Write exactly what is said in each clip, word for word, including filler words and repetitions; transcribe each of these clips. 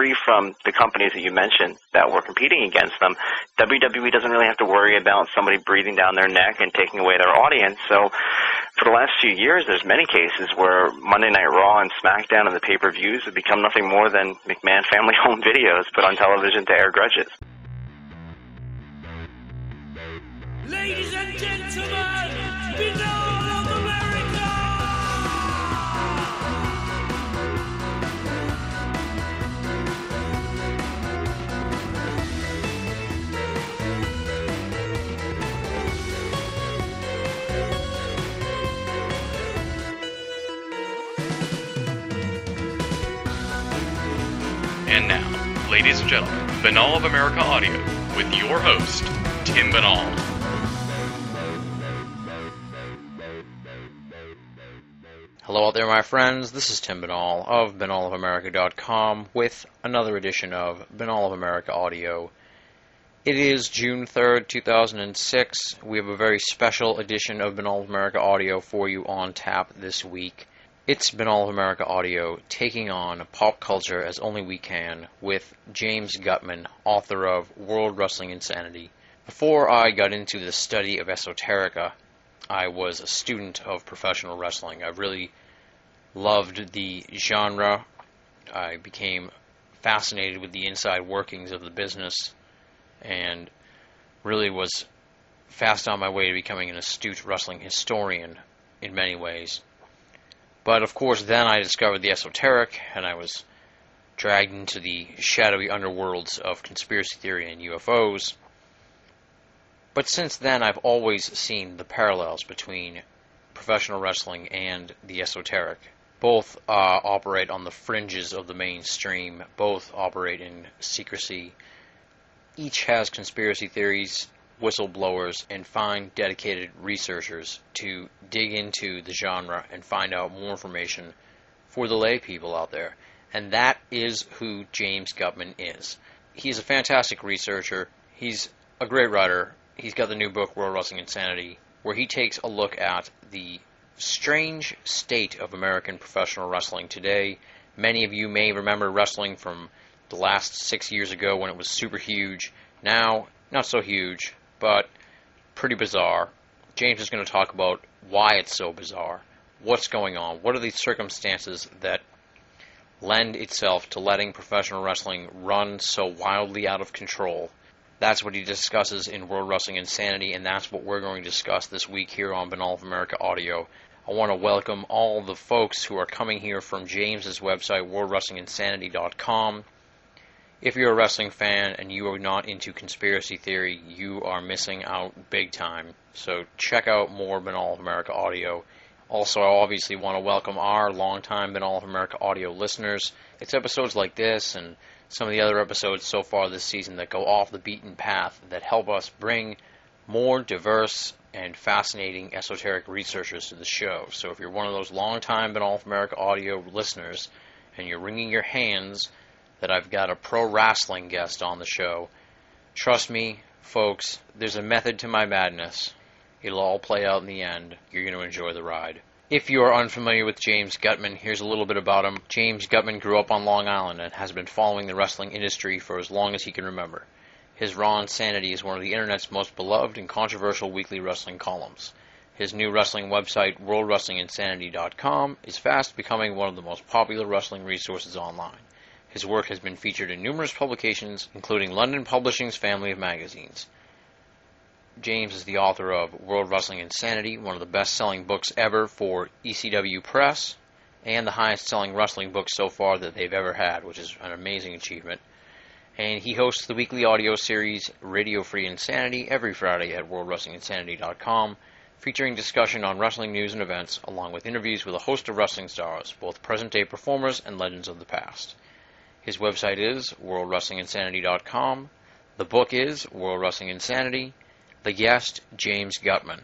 free from the companies that you mentioned that were competing against them, W W E doesn't really have to worry about somebody breathing down their neck and taking away their audience. So for the last few years, there's many cases where Monday Night Raw and SmackDown and the pay-per-views have become nothing more than McMahon family home videos put on television to air grudges. Ladies and gentlemen, Binnall of America! And now, ladies and gentlemen, Binnall of America Audio with your host, Tim Binnall. Hello out there, my friends. This is Tim Binnall of Binnall of America dot com with another edition of Binnall of America Audio. It is June third, two thousand six. We have a very special edition of Binnall of America Audio for you on tap this week. It's Binnall of America Audio taking on pop culture as only we can with James Guttman, author of World Wrestling Insanity. Before I got into the study of esoterica, I was a student of professional wrestling. I really loved the genre. I became fascinated with the inside workings of the business and really was fast on my way to becoming an astute wrestling historian in many ways. But of course then I discovered the esoteric and I was dragged into the shadowy underworlds of conspiracy theory and U F Os. But since then, I've always seen the parallels between professional wrestling and the esoteric. Both uh, operate on the fringes of the mainstream. Both operate in secrecy. Each has conspiracy theories, whistleblowers, and fine, dedicated researchers to dig into the genre and find out more information for the lay people out there. And that is who James Guttman is. He's a fantastic researcher. He's a great writer. He's got the new book, World Wrestling Insanity, where he takes a look at the strange state of American professional wrestling today. Many of you may remember wrestling from the last six years ago when it was super huge. Now, not so huge, but pretty bizarre. James is going to talk about why it's so bizarre, what's going on, what are the circumstances that lend itself to letting professional wrestling run so wildly out of control. That's what he discusses in World Wrestling Insanity, and that's what we're going to discuss this week here on Binnall of America Audio. I want to welcome all the folks who are coming here from James's website, world wrestling insanity dot com. If you're a wrestling fan and you are not into conspiracy theory, you are missing out big time. So check out more Binnall of America Audio. Also, I obviously want to welcome our longtime Binnall of America Audio listeners. It's episodes like this and some of the other episodes so far this season that go off the beaten path that help us bring more diverse and fascinating esoteric researchers to the show. So if you're one of those long-time Binnall of America Audio listeners and you're wringing your hands that I've got a pro wrestling guest on the show, trust me, folks, there's a method to my madness. It'll all play out in the end. You're going to enjoy the ride. If you are unfamiliar with James Guttman, here's a little bit about him. James Guttman grew up on Long Island and has been following the wrestling industry for as long as he can remember. His Raw Insanity is one of the internet's most beloved and controversial weekly wrestling columns. His new wrestling website, world wrestling insanity dot com, is fast becoming one of the most popular wrestling resources online. His work has been featured in numerous publications, including London Publishing's family of magazines. James is the author of World Wrestling Insanity, one of the best-selling books ever for E C W Press, and the highest-selling wrestling book so far that they've ever had, which is an amazing achievement. And he hosts the weekly audio series Radio Free Insanity every Friday at world wrestling insanity dot com, featuring discussion on wrestling news and events, along with interviews with a host of wrestling stars, both present-day performers and legends of the past. His website is world wrestling insanity dot com. The book is World Wrestling Insanity. The guest, James Guttman.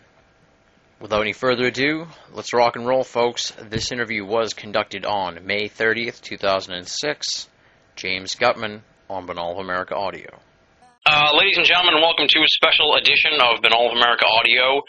Without any further ado, let's rock and roll, folks. This interview was conducted on May thirtieth, two thousand six. James Guttman on Binnall of America Audio. Uh, ladies and gentlemen, welcome to a special edition of Binnall of America Audio.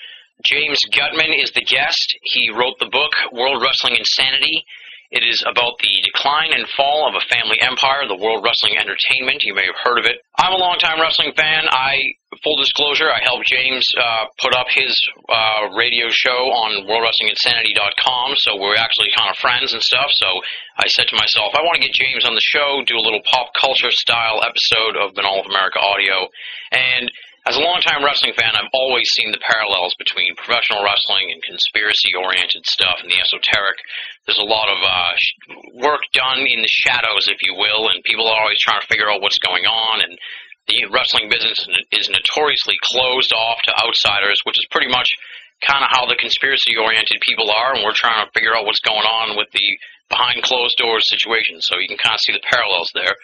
James Guttman is the guest. He wrote the book, World Wrestling Insanity. It is about the decline and fall of a family empire, the World Wrestling Entertainment. You may have heard of it. I'm a longtime wrestling fan. I, full disclosure, I helped James uh, put up his uh, radio show on world wrestling insanity dot com, so we're actually kind of friends and stuff. So I said to myself, I want to get James on the show, do a little pop culture-style episode of Binnall of America Audio. And as a longtime wrestling fan, I've always seen the parallels between professional wrestling and conspiracy-oriented stuff and the esoteric. There's a lot of uh, work done in the shadows, if you will, and people are always trying to figure out what's going on, and the wrestling business is notoriously closed off to outsiders, which is pretty much kind of how the conspiracy-oriented people are, and we're trying to figure out what's going on with the behind-closed-doors situation, so you can kind of see the parallels there.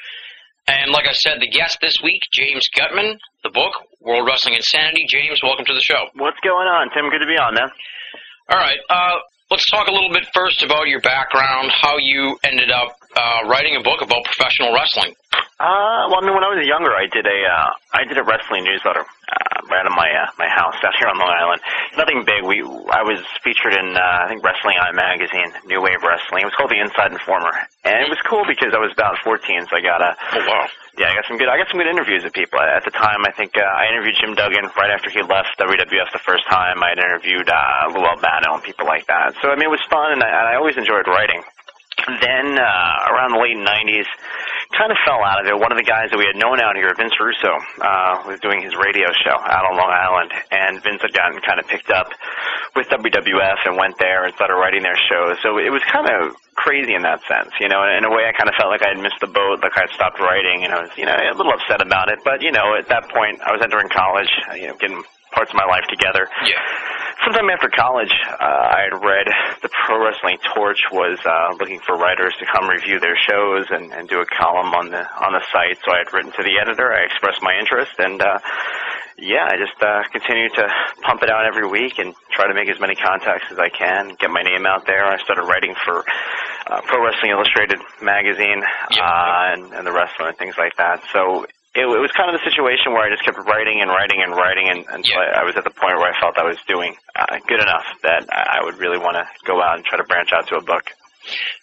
And like I said, the guest this week, James Guttman, the book, World Wrestling Insanity. James, welcome to the show. What's going on, Tim? Good to be on, man. All right. Uh, let's talk a little bit first about your background, how you ended up uh, writing a book about professional wrestling. Uh, well, I mean, when I was younger, I did a, uh, I did a wrestling newsletter uh, right out of my uh, my house out here on Long Island. Nothing big. We I was featured in uh, I think Wrestling Eye magazine, New Wave Wrestling. It was called The Inside Informer, and it was cool because I was about fourteen, so I got a oh, wow. yeah, I got some good I got some good interviews with people at the time. I think uh, I interviewed Jim Duggan right after he left W W F the first time. I had interviewed uh, Lou Albano and people like that. So I mean, it was fun, and I, and I always enjoyed writing. Then uh, around the late nineties, kind of fell out of it. One of the guys that we had known out here, Vince Russo, uh, was doing his radio show out on Long Island, and Vince had gotten kind of picked up with W W F and went there and started writing their shows. So it was kind of crazy in that sense, you know. In a way, I kind of felt like I had missed the boat, like I had stopped writing, and I was, you know, a little upset about it. But, you know, at that point, I was entering college, you know, getting parts of my life together. Yeah. Sometime after college, uh, I had read the Pro Wrestling Torch was uh, looking for writers to come review their shows and, and do a column on the on the site. So I had written to the editor. I expressed my interest, and uh, yeah, I just uh, continue to pump it out every week and try to make as many contacts as I can, get my name out there. I started writing for uh, Pro Wrestling Illustrated magazine yeah. uh, and, and the wrestler and things like that. So It, it was kind of a situation where I just kept writing and writing and writing and, until yeah. I, I was at the point where I felt I was doing uh, good enough that I would really want to go out and try to branch out to a book.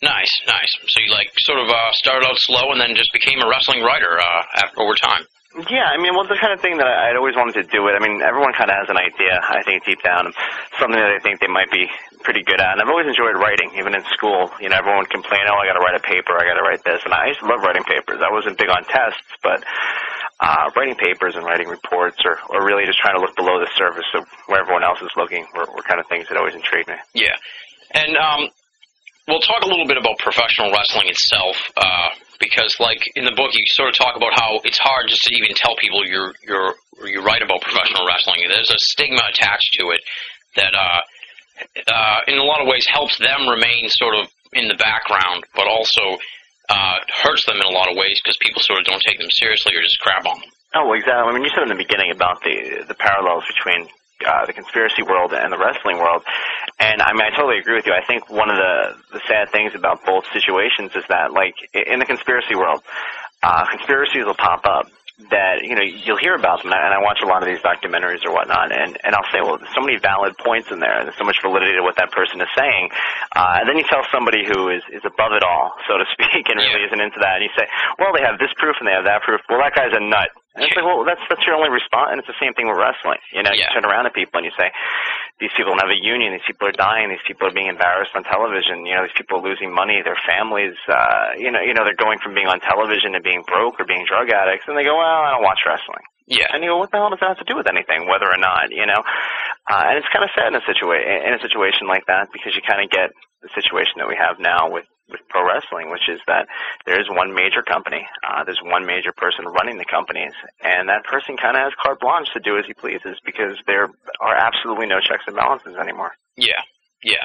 Nice, nice. So you like sort of uh, started out slow and then just became a wrestling writer uh, after, over time. Yeah, I mean, well, the kind of thing that I'd always wanted to do it. I mean, everyone kind of has an idea, I think, deep down, something that they think they might be pretty good at. And I've always enjoyed writing, even in school. You know, everyone would complain, oh, I got to write a paper, I got to write this. And I used to love writing papers. I wasn't big on tests, but uh, writing papers and writing reports or, or really just trying to look below the surface of where everyone else is looking were, were kind of things that always intrigued me. Yeah. And um, we'll talk a little bit about professional wrestling itself. Uh Because, like, in the book, you sort of talk about how it's hard just to even tell people you're, you're, you write about professional wrestling. There's a stigma attached to it that, uh, uh, in a lot of ways, helps them remain sort of in the background, but also uh, hurts them in a lot of ways because people sort of don't take them seriously or just crap on them. Oh, exactly. I mean, you said in the beginning about the the parallels between Uh, the conspiracy world and the wrestling world. And, I mean, I totally agree with you. I think one of the, the sad things about both situations is that, like, in the conspiracy world, uh, conspiracies will pop up that, you know, you'll hear about them, and I watch a lot of these documentaries or whatnot, and, and I'll say, well, there's so many valid points in there, and there's so much validity to what that person is saying, uh, and then you tell somebody who is, is above it all, so to speak, and really isn't into that, and you say, well, they have this proof and they have that proof, well, that guy's a nut. And it's like, well, that's that's your only response, and it's the same thing with wrestling. You know, yeah. you turn around at people and you say, these people don't have a union, these people are dying, these people are being embarrassed on television, you know, these people are losing money, their families, uh, you know, you know, they're going from being on television to being broke or being drug addicts, and they go, well, I don't watch wrestling. Yeah. And you go, what the hell does that have to do with anything, whether or not, you know? Uh, and it's kind of sad in a, situa- in a situation like that because you kind of get the situation that we have now with, with pro wrestling, which is that there is one major company, uh, there's one major person running the companies, and that person kind of has carte blanche to do as he pleases because there are absolutely no checks and balances anymore. Yeah, yeah.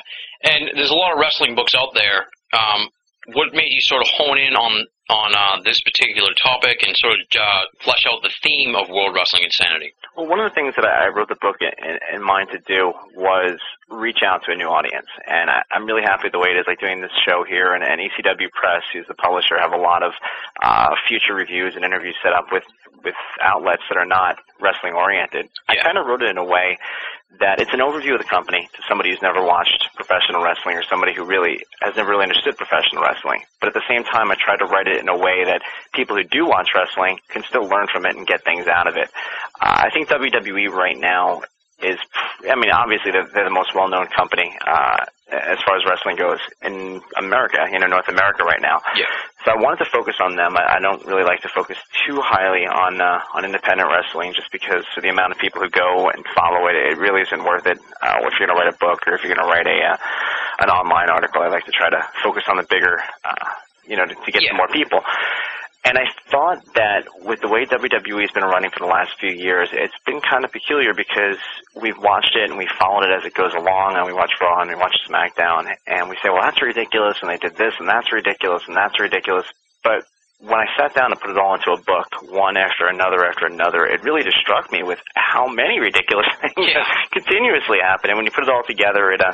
And there's a lot of wrestling books out there. Um, what made you sort of hone in on on uh, this particular topic and sort of uh, flesh out the theme of World Wrestling Insanity? Well, one of the things that I wrote the book in, in mind to do was reach out to a new audience, and I, I'm really happy the way it is, like doing this show here, and, and E C W Press, who's the publisher, have a lot of uh, future reviews and interviews set up with, with outlets that are not wrestling-oriented. Yeah. I kind of wrote it in a way that it's an overview of the company to somebody who's never watched professional wrestling or somebody who really has never really understood professional wrestling. But at the same time, I try to write it in a way that people who do watch wrestling can still learn from it and get things out of it. Uh, I think W W E right now is, I mean, obviously they're, they're the most well-known company uh, as far as wrestling goes in America, you know, North America right now. Yeah. So I wanted to focus on them. I, I don't really like to focus too highly on uh, on independent wrestling just because of the amount of people who go and follow it. It really isn't worth it. Uh, if you're going to write a book or if you're going to write a uh, an online article, I like to try to focus on the bigger, uh, you know, to, to get yeah. to more people. And I thought that with the way W W E has been running for the last few years, it's been kind of peculiar because we've watched it and we followed it as it goes along, and we watch Raw and we watch SmackDown, and we say, well, that's ridiculous, and they did this, and that's ridiculous, and that's ridiculous. But when I sat down and put it all into a book, one after another after another, it really just struck me with how many ridiculous things yeah. continuously happen. And when you put it all together, it uh,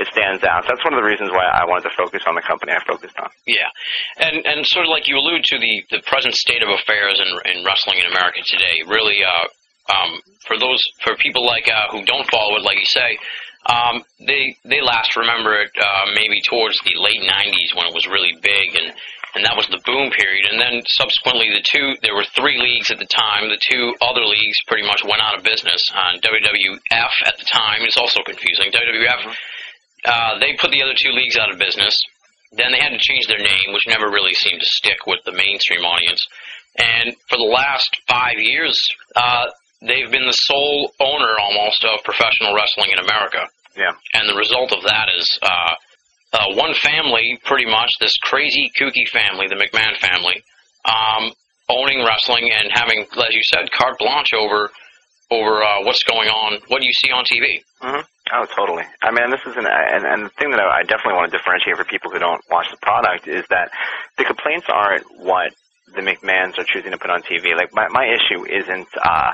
it stands out. So that's one of the reasons why I wanted to focus on the company I focused on. Yeah. And and sort of like you allude to the, the present state of affairs in, in wrestling in America today, really uh, um, for those for people like uh, who don't follow it, like you say, Um, they they last remember it uh, maybe towards the late nineties when it was really big, and, and that was the boom period. And then subsequently, the two there were three leagues at the time. The two other leagues pretty much went out of business. Uh, W W F at the time, it's also confusing. W W F, uh, they put the other two leagues out of business. Then they had to change their name, which never really seemed to stick with the mainstream audience. And for the last five years, uh, they've been the sole owner almost of professional wrestling in America. Yeah. And the result of that is uh, uh, one family, pretty much, this crazy, kooky family, the McMahon family, um, owning wrestling and having, as you said, carte blanche over over uh, what's going on, what you see on T V. Mm-hmm. Oh, totally. I mean, this is an, and, and the thing that I definitely want to differentiate for people who don't watch the product is that the complaints aren't what the McMahons are choosing to put on T V. Like, my, my issue isn't, uh,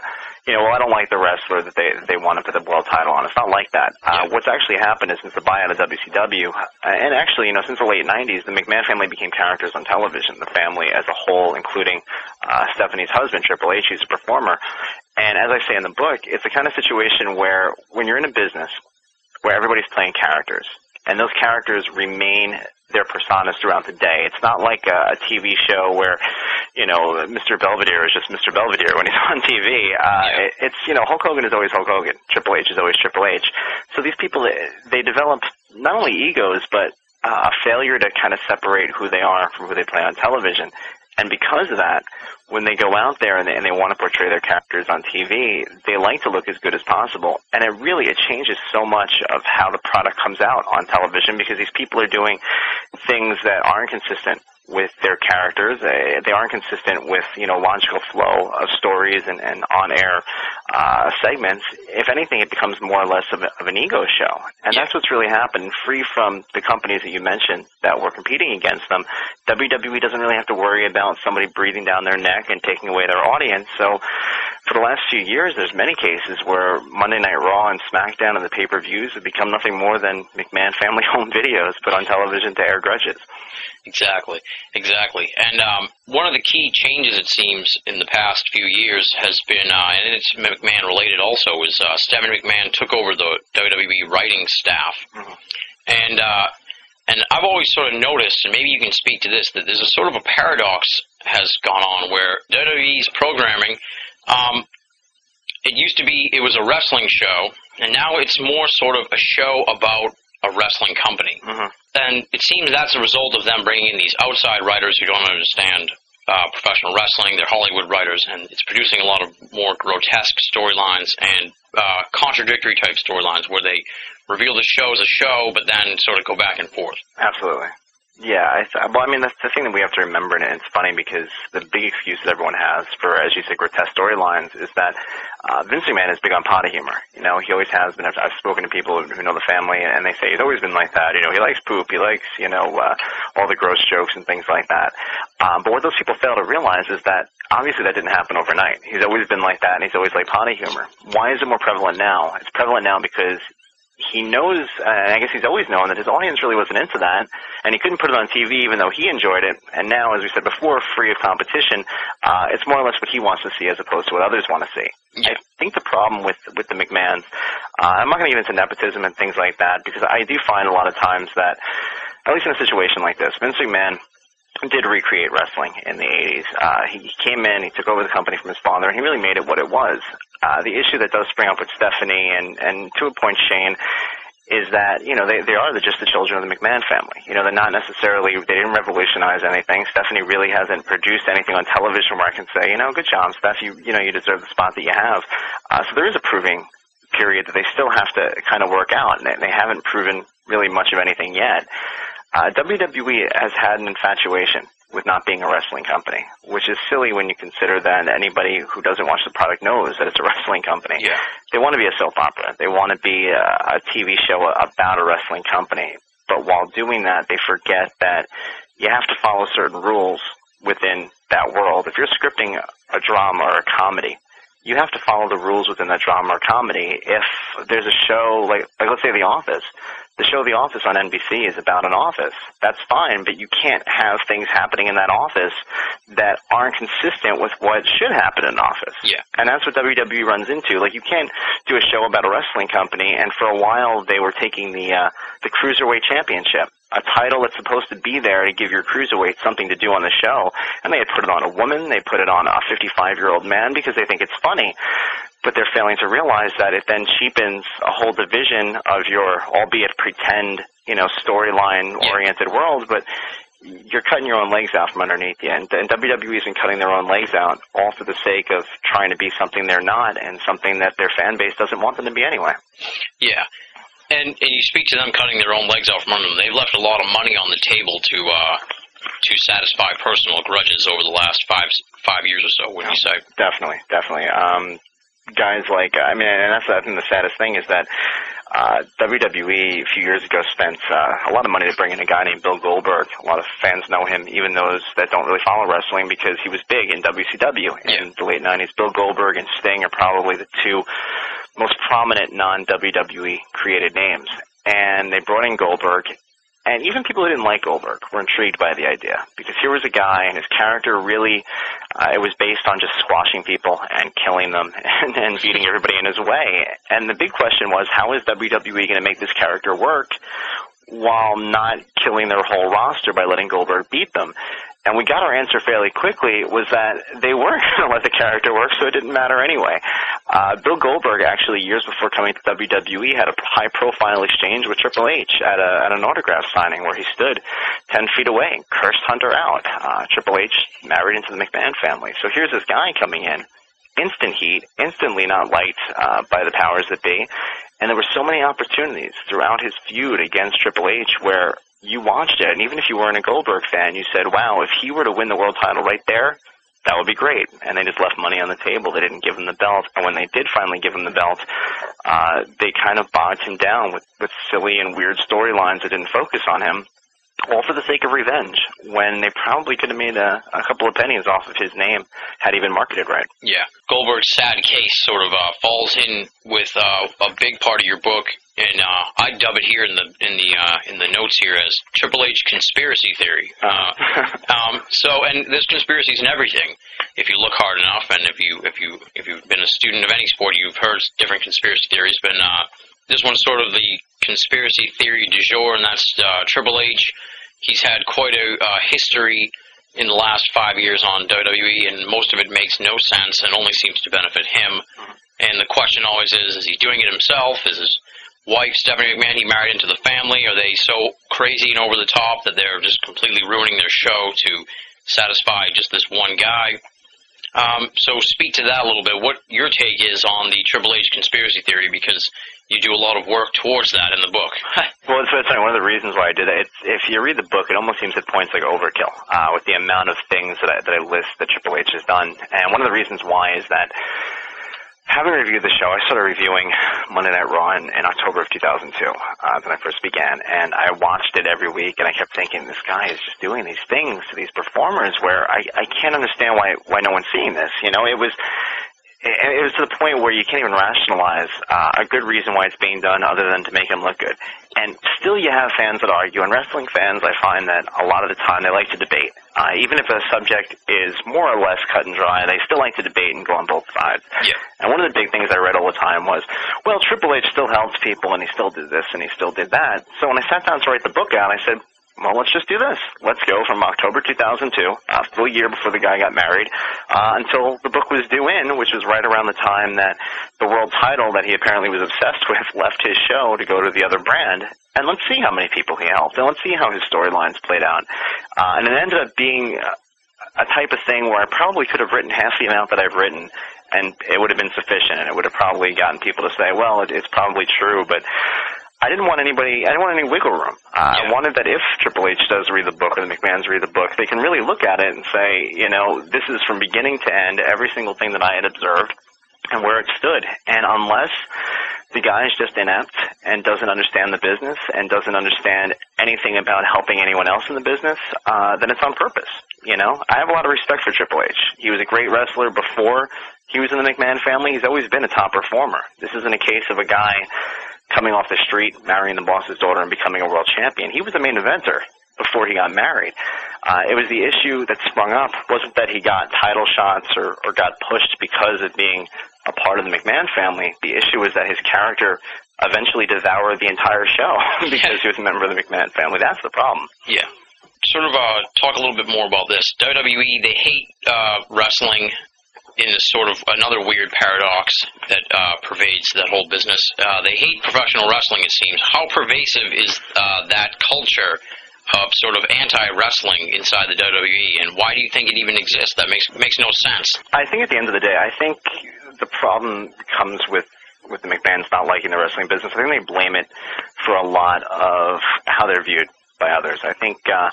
you know, well, I don't like the wrestler that they they want to put the world title on. It's not like that. Uh, yeah. What's actually happened is since the buyout of W C W, and actually, you know, since the late nineties, the McMahon family became characters on television, the family as a whole, including uh, Stephanie's husband, Triple H, who's a performer. And as I say in the book, it's the kind of situation where when you're in a business where everybody's playing characters, and those characters remain their personas throughout the day. It's not like a, a T V show where, you know, Mister Belvedere is just Mister Belvedere when he's on T V. Uh, yeah. it, it's, you know, Hulk Hogan is always Hulk Hogan. Triple H is always Triple H. So these people, they develop not only egos, but uh, a failure to kind of separate who they are from who they play on television. And because of that, when they go out there and they, and they want to portray their characters on T V, they like to look as good as possible. And it really, it changes so much of how the product comes out on television because these people are doing things that aren't consistent with their characters. They, they aren't consistent with, you know, logical flow of stories and, and on-air uh, segments. If anything, it becomes more or less of, a, of an ego show. And yeah. that's what's really happened. Free from the companies that you mentioned that were competing against them, W W E doesn't really have to worry about somebody breathing down their neck and taking away their audience. So for the last few years, there's many cases where Monday Night Raw and SmackDown and the pay-per-views have become nothing more than McMahon family-owned videos put on television to air grudges. Exactly. Exactly. And um, one of the key changes, it seems, in the past few years has been, uh, and it's McMahon-related also, is uh, Stephanie McMahon took over the W W E writing staff. Mm-hmm. And uh, and I've always sort of noticed, and maybe you can speak to this, that there's a sort of a paradox has gone on where W W E's programming, um, it used to be it was a wrestling show, and now it's more sort of a show about a wrestling company. Mm-hmm. And it seems that's a result of them bringing in these outside writers who don't understand uh, professional wrestling. They're Hollywood writers, and it's producing a lot of more grotesque storylines and uh, contradictory type storylines where they reveal the show as a show, but then sort of go back and forth. Absolutely. Yeah, I th- well, I mean, that's the thing that we have to remember, and it's funny because the big excuse that everyone has for, as you say, grotesque storylines is that uh, Vince McMahon is big on potty humor. You know, he always has been. I've, I've spoken to people who know the family, and they say he's always been like that. You know, he likes poop. He likes, you know, uh, all the gross jokes and things like that. Um, but what those people fail to realize is that, obviously, that didn't happen overnight. He's always been like that, and he's always like potty humor. Why is it more prevalent now? It's prevalent now because he knows, uh, I guess he's always known, that his audience really wasn't into that, and he couldn't put it on T V even though he enjoyed it. And now, as we said before, free of competition, uh, it's more or less what he wants to see as opposed to what others want to see. Yeah. I think the problem with, with the McMahons, uh, I'm not going to get into nepotism and things like that, because I do find a lot of times that, at least in a situation like this, Vince McMahon did recreate wrestling in the eighties. Uh, he came in, he took over the company from his father, and he really made it what it was. Uh, the issue that does spring up with Stephanie and, and to a point Shane is that, you know, they, they are the, just the children of the McMahon family. You know, they're not necessarily, they didn't revolutionize anything. Stephanie really hasn't produced anything on television where I can say, you know, good job, Steph, you, you know, you deserve the spot that you have. Uh, so there is a proving period that they still have to kind of work out, and they haven't proven really much of anything yet. Uh, W W E has had an infatuation with not being a wrestling company, which is silly when you consider that anybody who doesn't watch the product knows that it's a wrestling company. Yeah. They want to be a soap opera. They want to be a, a T V show about a wrestling company. But while doing that, they forget that you have to follow certain rules within that world. If you're scripting a drama or a comedy, you have to follow the rules within that drama or comedy. If there's a show, like, like let's say The Office, the show The Office on N B C is about an office. That's fine, but you can't have things happening in that office that aren't consistent with what should happen in an office. Yeah. And that's what W W E runs into. Like, you can't do a show about a wrestling company, and for a while they were taking the uh, the Cruiserweight Championship, a title that's supposed to be there to give your cruiserweight something to do on the show, and they had put it on a woman, they put it on a fifty-five-year-old man because they think it's funny. But they're failing to realize that it then cheapens a whole division of your, albeit pretend, you know, storyline-oriented yeah. world, but you're cutting your own legs out from underneath you. And, and W W E has been cutting their own legs out all for the sake of trying to be something they're not and something that their fan base doesn't want them to be anyway. Yeah. And and you speak to them cutting their own legs out from under them. They've left a lot of money on the table to uh, to satisfy personal grudges over the last five five years or so, wouldn't yeah, you say? Definitely, definitely. Um, guys like, I mean, and that's I think the saddest thing is that uh, W W E a few years ago spent uh, a lot of money to bring in a guy named Bill Goldberg. A lot of fans know him, even those that don't really follow wrestling, because he was big in W C W in yeah. the late nineties. Bill Goldberg and Sting are probably the two most prominent non-W W E created names. And they brought in Goldberg, and even people who didn't like Goldberg were intrigued by the idea, because here was a guy, and his character really, uh, it was based on just squashing people and killing them and, and beating everybody in his way. And the big question was, how is W W E going to make this character work while not killing their whole roster by letting Goldberg beat them? And we got our answer fairly quickly, was that they weren't going to let the character work, so it didn't matter anyway. Uh, Bill Goldberg, actually, years before coming to W W E, had a high-profile exchange with Triple H at, a, at an autograph signing where he stood ten feet away and cursed Hunter out. Uh, Triple H married into the McMahon family. So here's this guy coming in, instant heat, instantly not liked uh, by the powers that be. And there were so many opportunities throughout his feud against Triple H where you watched it, and even if you weren't a Goldberg fan, you said, wow, if he were to win the world title right there, that would be great. And they just left money on the table. They didn't give him the belt. And when they did finally give him the belt, uh, they kind of bogged him down with, with silly and weird storylines that didn't focus on him, all for the sake of revenge, when they probably could have made a, a couple of pennies off of his name had he been marketed right. Yeah. Goldberg's sad case sort of uh, falls in with uh, a big part of your book, and uh, I dub it here in the in the uh, in the notes here as Triple H conspiracy theory. Uh, um, so, and there's conspiracies in everything. If you look hard enough, and if you if you if you've been a student of any sport, you've heard different conspiracy theories. But uh, this one's sort of the conspiracy theory du jour, and that's uh, Triple H. He's had quite a uh, history in the last five years on W W E, and most of it makes no sense and only seems to benefit him. And the question always is: is he doing it himself? Is his wife, Stephanie McMahon, he married into the family? Are they so crazy and over the top that they're just completely ruining their show to satisfy just this one guy? Um, so speak to that a little bit, what your take is on the Triple H conspiracy theory, because you do a lot of work towards that in the book. Well, it's, it's one of the reasons why I did it. It's, if you read the book, it almost seems at points like overkill uh, with the amount of things that I, that I list that Triple H has done. And one of the reasons why is that, having reviewed the show, I started reviewing Monday Night Raw in, in October of two thousand two, uh, when I first began, and I watched it every week, and I kept thinking, this guy is just doing these things to these performers where I, I can't understand why why no one's seeing this. You know, it was And it was to the point where you can't even rationalize uh, a good reason why it's being done other than to make him look good. And still you have fans that argue, and wrestling fans, I find that a lot of the time they like to debate. Uh, even if a subject is more or less cut and dry, they still like to debate and go on both sides. Yeah. And one of the big things I read all the time was, well, Triple H still helps people, and he still did this, and he still did that. So when I sat down to write the book out, I said, well, let's just do this. Let's go from October two thousand two, a full year before the guy got married, uh, until the book was due in, which was right around the time that the world title that he apparently was obsessed with left his show to go to the other brand. And let's see how many people he helped, and let's see how his storylines played out. Uh, and it ended up being a type of thing where I probably could have written half the amount that I've written, and it would have been sufficient, and it would have probably gotten people to say, well, it, it's probably true, but I didn't want anybody, I didn't want any wiggle room. Uh, yeah. I wanted that if Triple H does read the book or the McMahons read the book, they can really look at it and say, you know, this is from beginning to end, every single thing that I had observed and where it stood. And unless the guy is just inept and doesn't understand the business and doesn't understand anything about helping anyone else in the business, uh, then it's on purpose. You know, I have a lot of respect for Triple H. He was a great wrestler before he was in the McMahon family. He's always been a top performer. This isn't a case of a guy coming off the street, marrying the boss's daughter, and becoming a world champion. He was the main eventer before he got married. Uh, it was the issue that sprung up wasn't that he got title shots or, or got pushed because of being a part of the McMahon family. The issue was that his character eventually devoured the entire show because he was a member of the McMahon family. That's the problem. Yeah. Sort of uh, talk a little bit more about this. W W E, they hate uh, wrestling in this sort of another weird paradox that uh, pervades that whole business. Uh, they hate professional wrestling, it seems. How pervasive is uh, that culture of sort of anti-wrestling inside the W W E, and why do you think it even exists? That makes makes no sense. I think at the end of the day, I think the problem comes with, with the McMahons not liking the wrestling business. I think they blame it for a lot of how they're viewed by others. I think uh,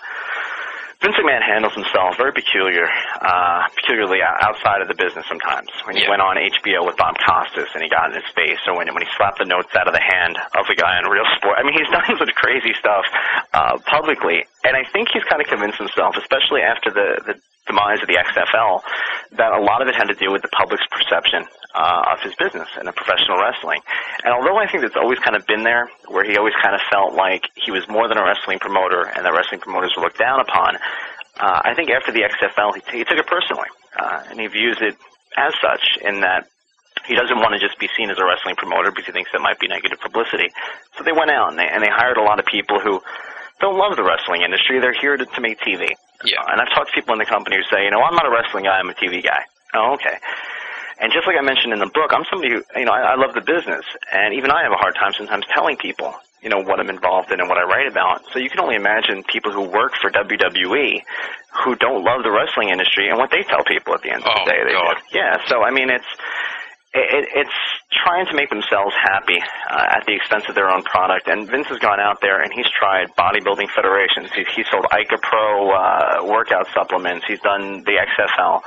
Vince McMahon handles himself very peculiar, uh, peculiarly outside of the business sometimes. When he yeah. went on H B O with Bob Costas and he got in his face, or when, when he slapped the notes out of the hand of the guy on Real Sports. I mean, he's done such crazy stuff uh, publicly, and I think he's kind of convinced himself, especially after the, the demise of the X F L, that a lot of it had to do with the public's perception uh, of his business and of professional wrestling. And although I think that's always kind of been there, where he always kind of felt like he was more than a wrestling promoter and that wrestling promoters were looked down upon, uh, I think after the X F L, he, t- he took it personally. Uh, and he views it as such in that he doesn't want to just be seen as a wrestling promoter because he thinks that might be negative publicity. So they went out and they, and they hired a lot of people who don't love the wrestling industry. They're here to, to make T V. Yeah. And I've talked to people in the company who say, you know, I'm not a wrestling guy, I'm a T V guy. Oh, okay. And just like I mentioned in the book, I'm somebody who, you know, I, I love the business. And even I have a hard time sometimes telling people, you know, what I'm involved in and what I write about. So you can only imagine people who work for W W E who don't love the wrestling industry and what they tell people at the end of oh, the day. They God. Do. Yeah. So, I mean, it's... It, it's trying to make themselves happy uh, at the expense of their own product. And Vince has gone out there and he's tried bodybuilding federations. He's, he's sold Ica Pro uh, workout supplements. He's done the X F L,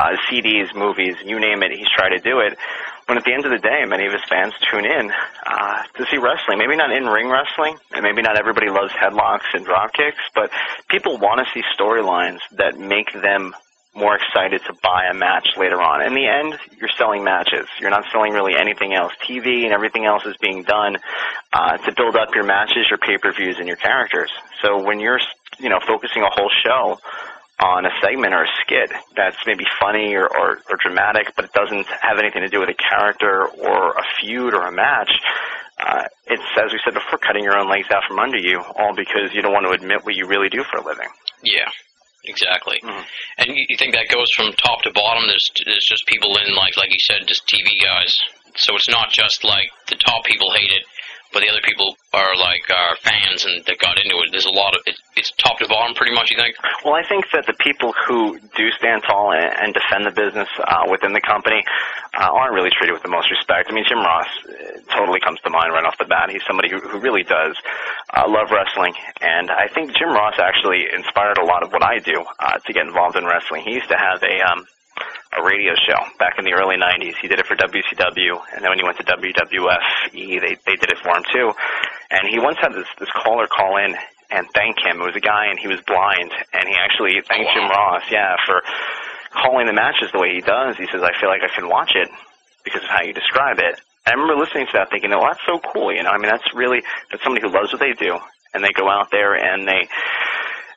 uh, C Ds, movies, you name it. He's tried to do it. When at the end of the day, many of his fans tune in uh, to see wrestling. Maybe not in-ring wrestling, and maybe not everybody loves headlocks and drop kicks, but people want to see storylines that make them more excited to buy a match later on. In the end, you're selling matches. You're not selling really anything else. T V and everything else is being done uh, to build up your matches, your pay-per-views, and your characters. So when you're, you know, focusing a whole show on a segment or a skit that's maybe funny or, or, or dramatic, but it doesn't have anything to do with a character or a feud or a match, uh, it's, as we said before, cutting your own legs out from under you, all because you don't want to admit what you really do for a living. Yeah. Exactly. Mm-hmm. And you, you think that goes from top to bottom? There's there's just people in, like like you said, just T V guys. So it's not just like the top people hate it, but the other people are like our fans and that got into it. There's a lot of it, it's top to bottom pretty much, you think? Well, I think that the people who do stand tall and, and defend the business uh, within the company uh, aren't really treated with the most respect. I mean, Jim Ross totally comes to mind right off the bat. He's somebody who, who really does uh, love wrestling, and I think Jim Ross actually inspired a lot of what I do uh, to get involved in wrestling. He used to have a um, a radio show back in the early nineties. He did it for W C W, and then when he went to W W F, he, they, they did it for him too. And he once had this, this caller call in and thank him. It was a guy, and he was blind, and he actually thanked Jim Ross, yeah, for calling the matches the way he does, he says, I feel like I can watch it because of how you describe it. And I remember listening to that thinking, oh, that's so cool, you know. I mean, that's really, that's somebody who loves what they do, and they go out there and they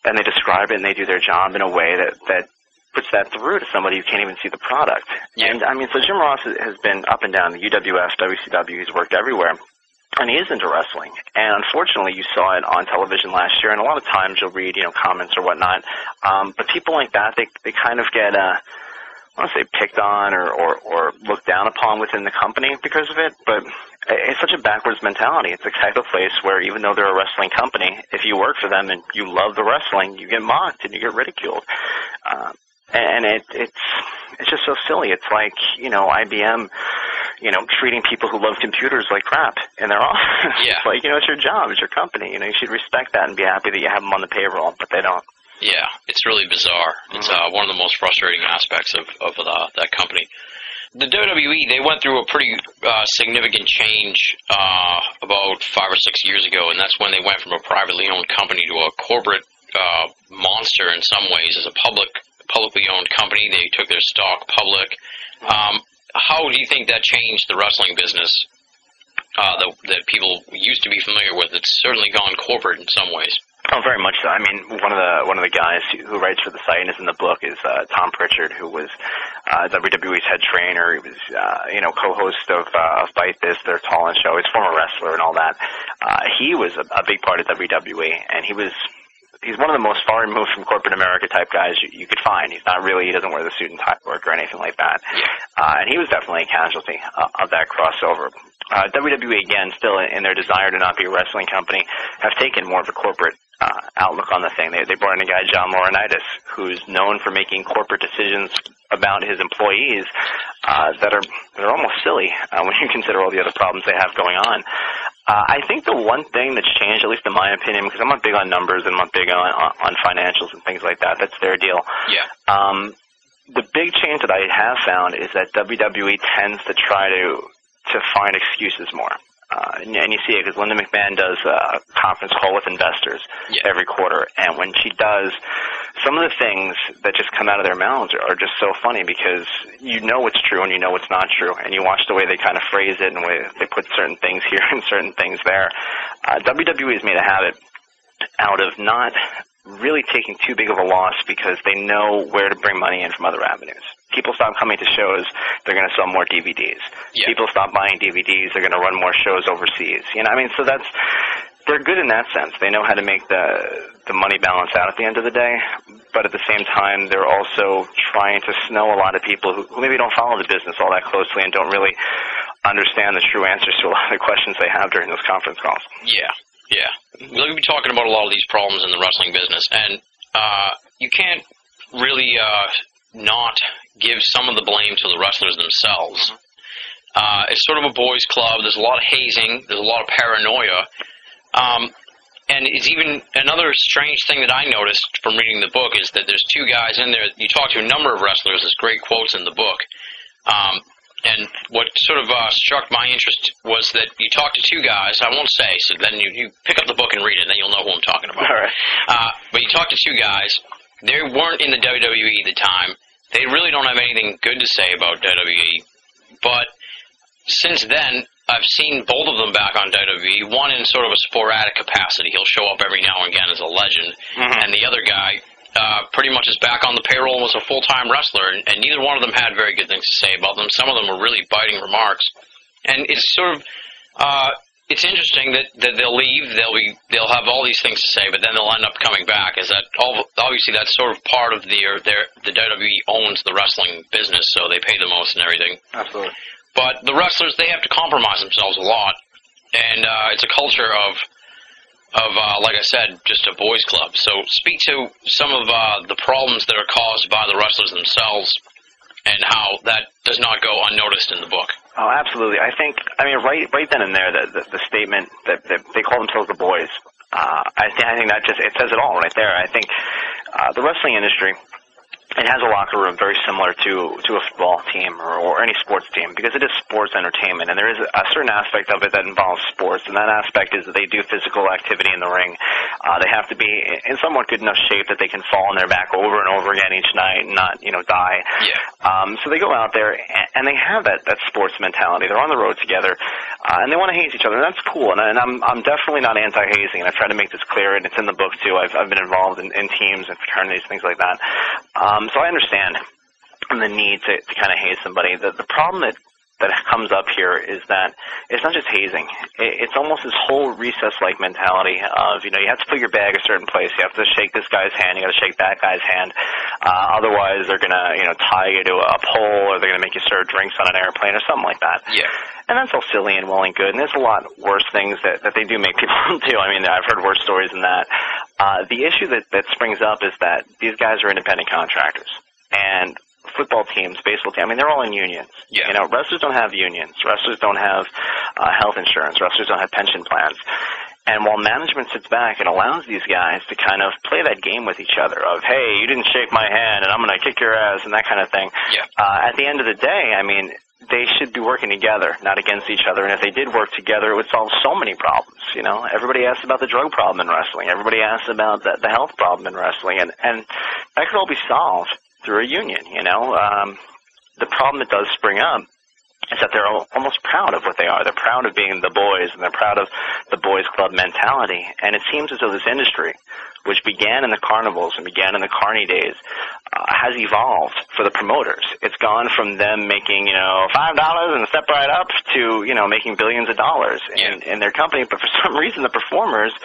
and they describe it and they do their job in a way that, that puts that through to somebody who can't even see the product. Yeah. And, I mean, so Jim Ross has been up and down the U W F, W C W, he's worked everywhere. And he is into wrestling, and unfortunately you saw it on television last year, and a lot of times you'll read, you know, comments or whatnot, um, but people like that, they they kind of get, uh, I want to say picked on or, or, or looked down upon within the company because of it, but it's such a backwards mentality. It's the type of place where even though they're a wrestling company, if you work for them and you love the wrestling, you get mocked and you get ridiculed. Uh, and it, it's it's just so silly. It's like, you know, I B M... you know, treating people who love computers like crap in their office. Yeah. It's like, you know, it's your job, it's your company. You know, you should respect that and be happy that you have them on the payroll, but they don't. Yeah, it's really bizarre. Mm-hmm. It's uh, one of the most frustrating aspects of, of uh, that company. The W W E, they went through a pretty uh, significant change uh, about five or six years ago, and that's when they went from a privately owned company to a corporate uh, monster in some ways. As a public, publicly owned company, they took their stock public. Um, How do you think that changed the wrestling business uh, that, that people used to be familiar with? It's certainly gone corporate in some ways. Oh, very much so. I mean, one of the one of the guys who writes for the site and is in the book is uh, Tom Pritchard, who was uh, W W E's head trainer. He was, uh, you know, co-host of, uh, of Bite This, their talent show. He's a former wrestler and all that. Uh, he was a, a big part of W W E, and he was... he's one of the most far removed from corporate America type guys you, you could find. He's not really, he doesn't wear the suit and tie work or anything like that. Yeah. Uh, and he was definitely a casualty uh, of that crossover. Uh, W W E, again, still in their desire to not be a wrestling company, have taken more of a corporate uh, outlook on the thing. They, they brought in a guy, John Laurinaitis, who's known for making corporate decisions about his employees uh, that are they're almost silly uh, when you consider all the other problems they have going on. Uh, I think the one thing that's changed, at least in my opinion, because I'm not big on numbers and I'm not big on, on, on financials and things like that. That's their deal. Yeah. Um, the big change that I have found is that W W E tends to try to to find excuses more. Uh, and, and you see it because Linda McMahon does a conference call with investors yeah. every quarter. And when she does, some of the things that just come out of their mouths are, are just so funny because you know it's true and you know it's not true. And you watch the way they kind of phrase it and the way they put certain things here and certain things there. Uh, W W E has made a habit out of not really taking too big of a loss because they know where to bring money in from other avenues. People stop coming to shows, they're going to sell more D V Ds. Yeah. People stop buying D V Ds, they're going to run more shows overseas. You know, I mean, so that's, they're good in that sense. They know how to make the the money balance out at the end of the day, but at the same time, they're also trying to snow a lot of people who, who maybe don't follow the business all that closely and don't really understand the true answers to a lot of the questions they have during those conference calls. Yeah, yeah. We'll be talking about a lot of these problems in the wrestling business, and uh, you can't really... Uh, not give some of the blame to the wrestlers themselves. Uh, it's sort of a boys' club. There's a lot of hazing. There's a lot of paranoia. Um, and it's even another strange thing that I noticed from reading the book is that there's two guys in there. You talk to a number of wrestlers. There's great quotes in the book. Um, and what sort of uh, struck my interest was that you talk to two guys. I won't say, so then you, you pick up the book and read it, and then you'll know who I'm talking about. All right. Uh, but you talk to two guys. They weren't in the W W E at the time. They really don't have anything good to say about W W E. But since then, I've seen both of them back on W W E, one in sort of a sporadic capacity. He'll show up every now and again as a legend. Mm-hmm. And the other guy uh, pretty much is back on the payroll and was a full-time wrestler, and, and neither one of them had very good things to say about them. Some of them were really biting remarks. And it's sort of... Uh, It's interesting that, that they'll leave, they'll be, they'll have all these things to say, but then they'll end up coming back. Is that all, obviously that's sort of part of their their the W W E owns the wrestling business, so they pay the most and everything. Absolutely. But the wrestlers, they have to compromise themselves a lot, and uh, it's a culture of of uh, like I said, just a boys' club. So speak to some of uh, the problems that are caused by the wrestlers themselves, and how that does not go unnoticed in the book. Oh, absolutely. I think, I mean, right right then and there, the the, the statement that, that they call themselves the boys, uh, I, th- I think that just, it says it all right there. I think uh, the wrestling industry It has a locker room very similar to, to a football team or, or any sports team, because it is sports entertainment, and there is a certain aspect of it that involves sports, and that aspect is that they do physical activity in the ring. Uh, they have to be in somewhat good enough shape that they can fall on their back over and over again each night and not, you know, die. Yeah. Um, so they go out there, and, and they have that, that sports mentality. They're on the road together, uh, and they want to haze each other, and that's cool, and, and I'm, I'm definitely not anti-hazing, and I've tried to make this clear, and it's in the book, too. I've, I've been involved in, in teams and fraternities, things like that. Um, So I understand the need to, to kind of haze somebody. The, the problem that, that comes up here is that it's not just hazing. It, it's almost this whole recess-like mentality of, you know, you have to put your bag a certain place. You have to shake this guy's hand. You got to shake that guy's hand. Uh, otherwise, they're going to, you know, tie you to a pole, or they're going to make you serve drinks on an airplane or something like that. Yeah. And that's all silly and well and good, and there's a lot worse things that, that they do make people do. I mean, I've heard worse stories than that. Uh, the issue that, that springs up is that these guys are independent contractors, and football teams, baseball teams, I mean, they're all in unions. Yeah. You know, wrestlers don't have unions. Wrestlers don't have uh, health insurance. Wrestlers don't have pension plans. And while management sits back and allows these guys to kind of play that game with each other of, hey, you didn't shake my hand, and I'm going to kick your ass, and that kind of thing, yeah. uh, at the end of the day, I mean, they should be working together, not against each other. And if they did work together, it would solve so many problems. You know, everybody asks about the drug problem in wrestling. Everybody asks about the, the health problem in wrestling. And, and that could all be solved through a union, you know. Um, the problem that does spring up is that they're almost proud of what they are. They're proud of being the boys, and they're proud of the boys' club mentality. And it seems as though this industry, which began in the carnivals and began in the carny days, uh, has evolved for the promoters. It's gone from them making, you know, five dollars and step right up to, you know, making billions of dollars in, in their company. But for some reason, the performers,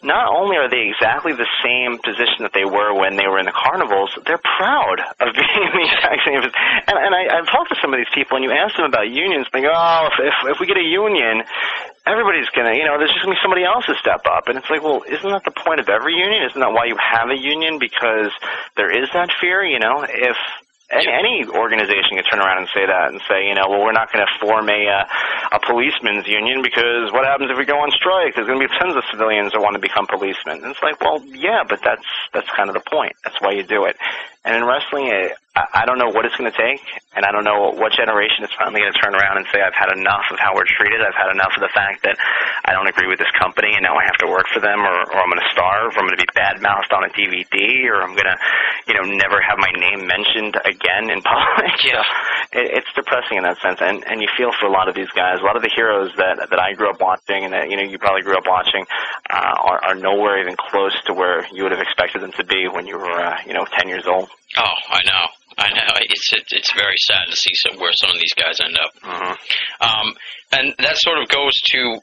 not only are they exactly the same position that they were when they were in the carnivals, they're proud of being in the exact same position. And, and I, I've talked to some of these people, and you ask them about unions, and they go, oh, if, if we get a union, everybody's going to, you know, there's just going to be somebody else to step up. And it's like, well, isn't that the point of every union? Isn't that why you have a union? Because there is that fear, you know, if any, any organization can turn around and say that and say, you know, well, we're not going to form a, uh, a policeman's union because what happens if we go on strike? There's going to be tons of civilians that want to become policemen. And it's like, well, yeah, but that's, that's kind of the point. That's why you do it. And in wrestling, it, I don't know what it's going to take, and I don't know what generation is finally going to turn around and say, I've had enough of how we're treated. I've had enough of the fact that I don't agree with this company, and now I have to work for them, or, or I'm going to starve, or I'm going to be bad-mouthed on a D V D, or I'm going to, you know, never have my name mentioned again in public. Yeah. So it, it's depressing in that sense, and, and you feel for a lot of these guys. A lot of the heroes that, that I grew up watching and that, you know, you probably grew up watching uh, are, are nowhere even close to where you would have expected them to be when you were, uh, you know, ten years old. Oh, I know. I know. It's it, it's very sad to see some, where some of these guys end up. Uh-huh. Um, and that sort of goes to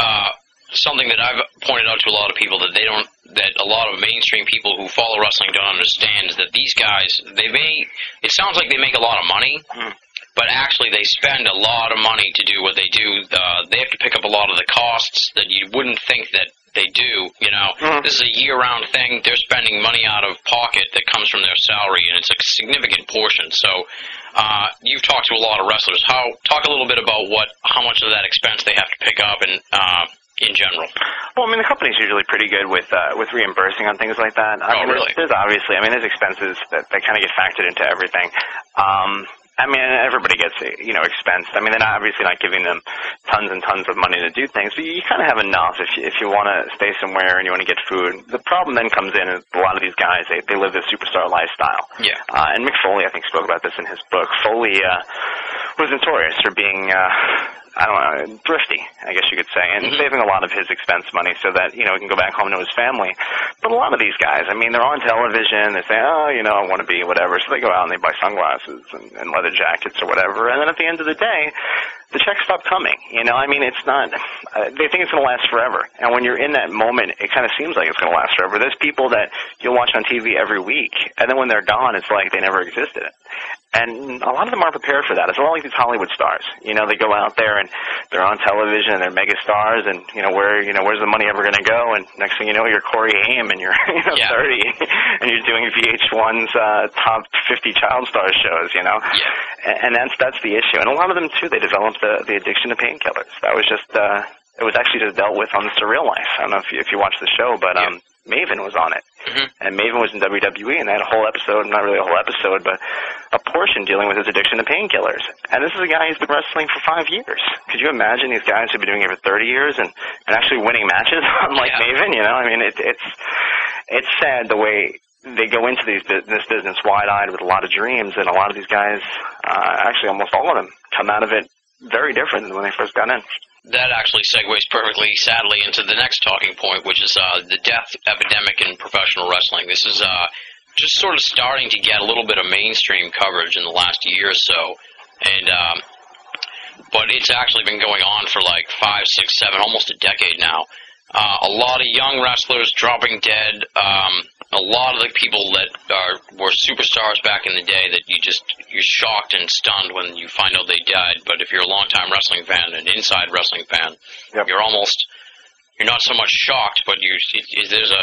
uh, something that I've pointed out to a lot of people that they don't, that a lot of mainstream people who follow wrestling don't understand, is that these guys, they may, it sounds like they make a lot of money, mm. but actually they spend a lot of money to do what they do. Uh, they have to pick up a lot of the costs that you wouldn't think that they do, you know. Mm-hmm. This is a year-round thing. They're spending money out of pocket that comes from their salary, and it's a significant portion. So uh, you've talked to a lot of wrestlers. How Talk a little bit about what, how much of that expense they have to pick up and uh, in general. Well, I mean, the company's usually pretty good with uh, with reimbursing on things like that. I oh, mean, really? There's, there's obviously, I mean, there's expenses that, that kind of get factored into everything. Um I mean, everybody gets, you know, expensed. I mean, they're not, obviously not giving them tons and tons of money to do things, but you kind of have enough if you, if you want to stay somewhere and you want to get food. The problem then comes in is a lot of these guys, they, they live this superstar lifestyle. Yeah. Uh, and Mick Foley, I think, spoke about this in his book. Foley uh, was notorious for being, uh, I don't know, thrifty, I guess you could say, and mm-hmm. saving a lot of his expense money so that, you know, he can go back home to his family. But a lot of these guys, I mean, they're on television. They say, oh, you know, I want to be whatever. So they go out and they buy sunglasses and, and leather jackets or whatever, and then at the end of the day, the checks stop coming. You know, I mean, it's not, uh, they think it's going to last forever, and when you're in that moment, it kind of seems like it's going to last forever. There's people that you'll watch on T V every week, and then when they're gone, it's like they never existed. And a lot of them aren't prepared for that. It's a lot like these Hollywood stars. You know, they go out there and they're on television and they're mega stars, and you know where you know where's the money ever going to go? And next thing you know, you're Corey Haim and you're you know, yeah. thirty, and you're doing V H one's uh, top fifty child star shows. You know, yeah. and, and that's that's the issue. And a lot of them too, they develop the the addiction to painkillers. That was just uh, it was actually just dealt with on The Surreal Life. I don't know if you, if you watched the show, but yeah. um, Maven was on it. Mm-hmm. And Maven was in W W E, and they had a whole episode, not really a whole episode, but a portion dealing with his addiction to painkillers. And this is a guy who's been wrestling for five years. Could you imagine these guys who've been doing it for thirty years and, and actually winning matches on like yeah. Maven? You know, I mean, it, it's it's sad the way they go into these, this business wide-eyed with a lot of dreams, and a lot of these guys, uh, actually almost all of them, come out of it very different than when they first got in. That actually segues perfectly, sadly, into the next talking point, which is uh, the death epidemic in professional wrestling. This is uh, just sort of starting to get a little bit of mainstream coverage in the last year or so, and um, but it's actually been going on for like five, six, seven, almost a decade now. Uh, a lot of young wrestlers dropping dead, um, a lot of the people that are, were superstars back in the day that you just, you're shocked and stunned when you find out they died, but if you're a longtime wrestling fan, an inside wrestling fan, yep. you're almost, you're not so much shocked, but you, there's a,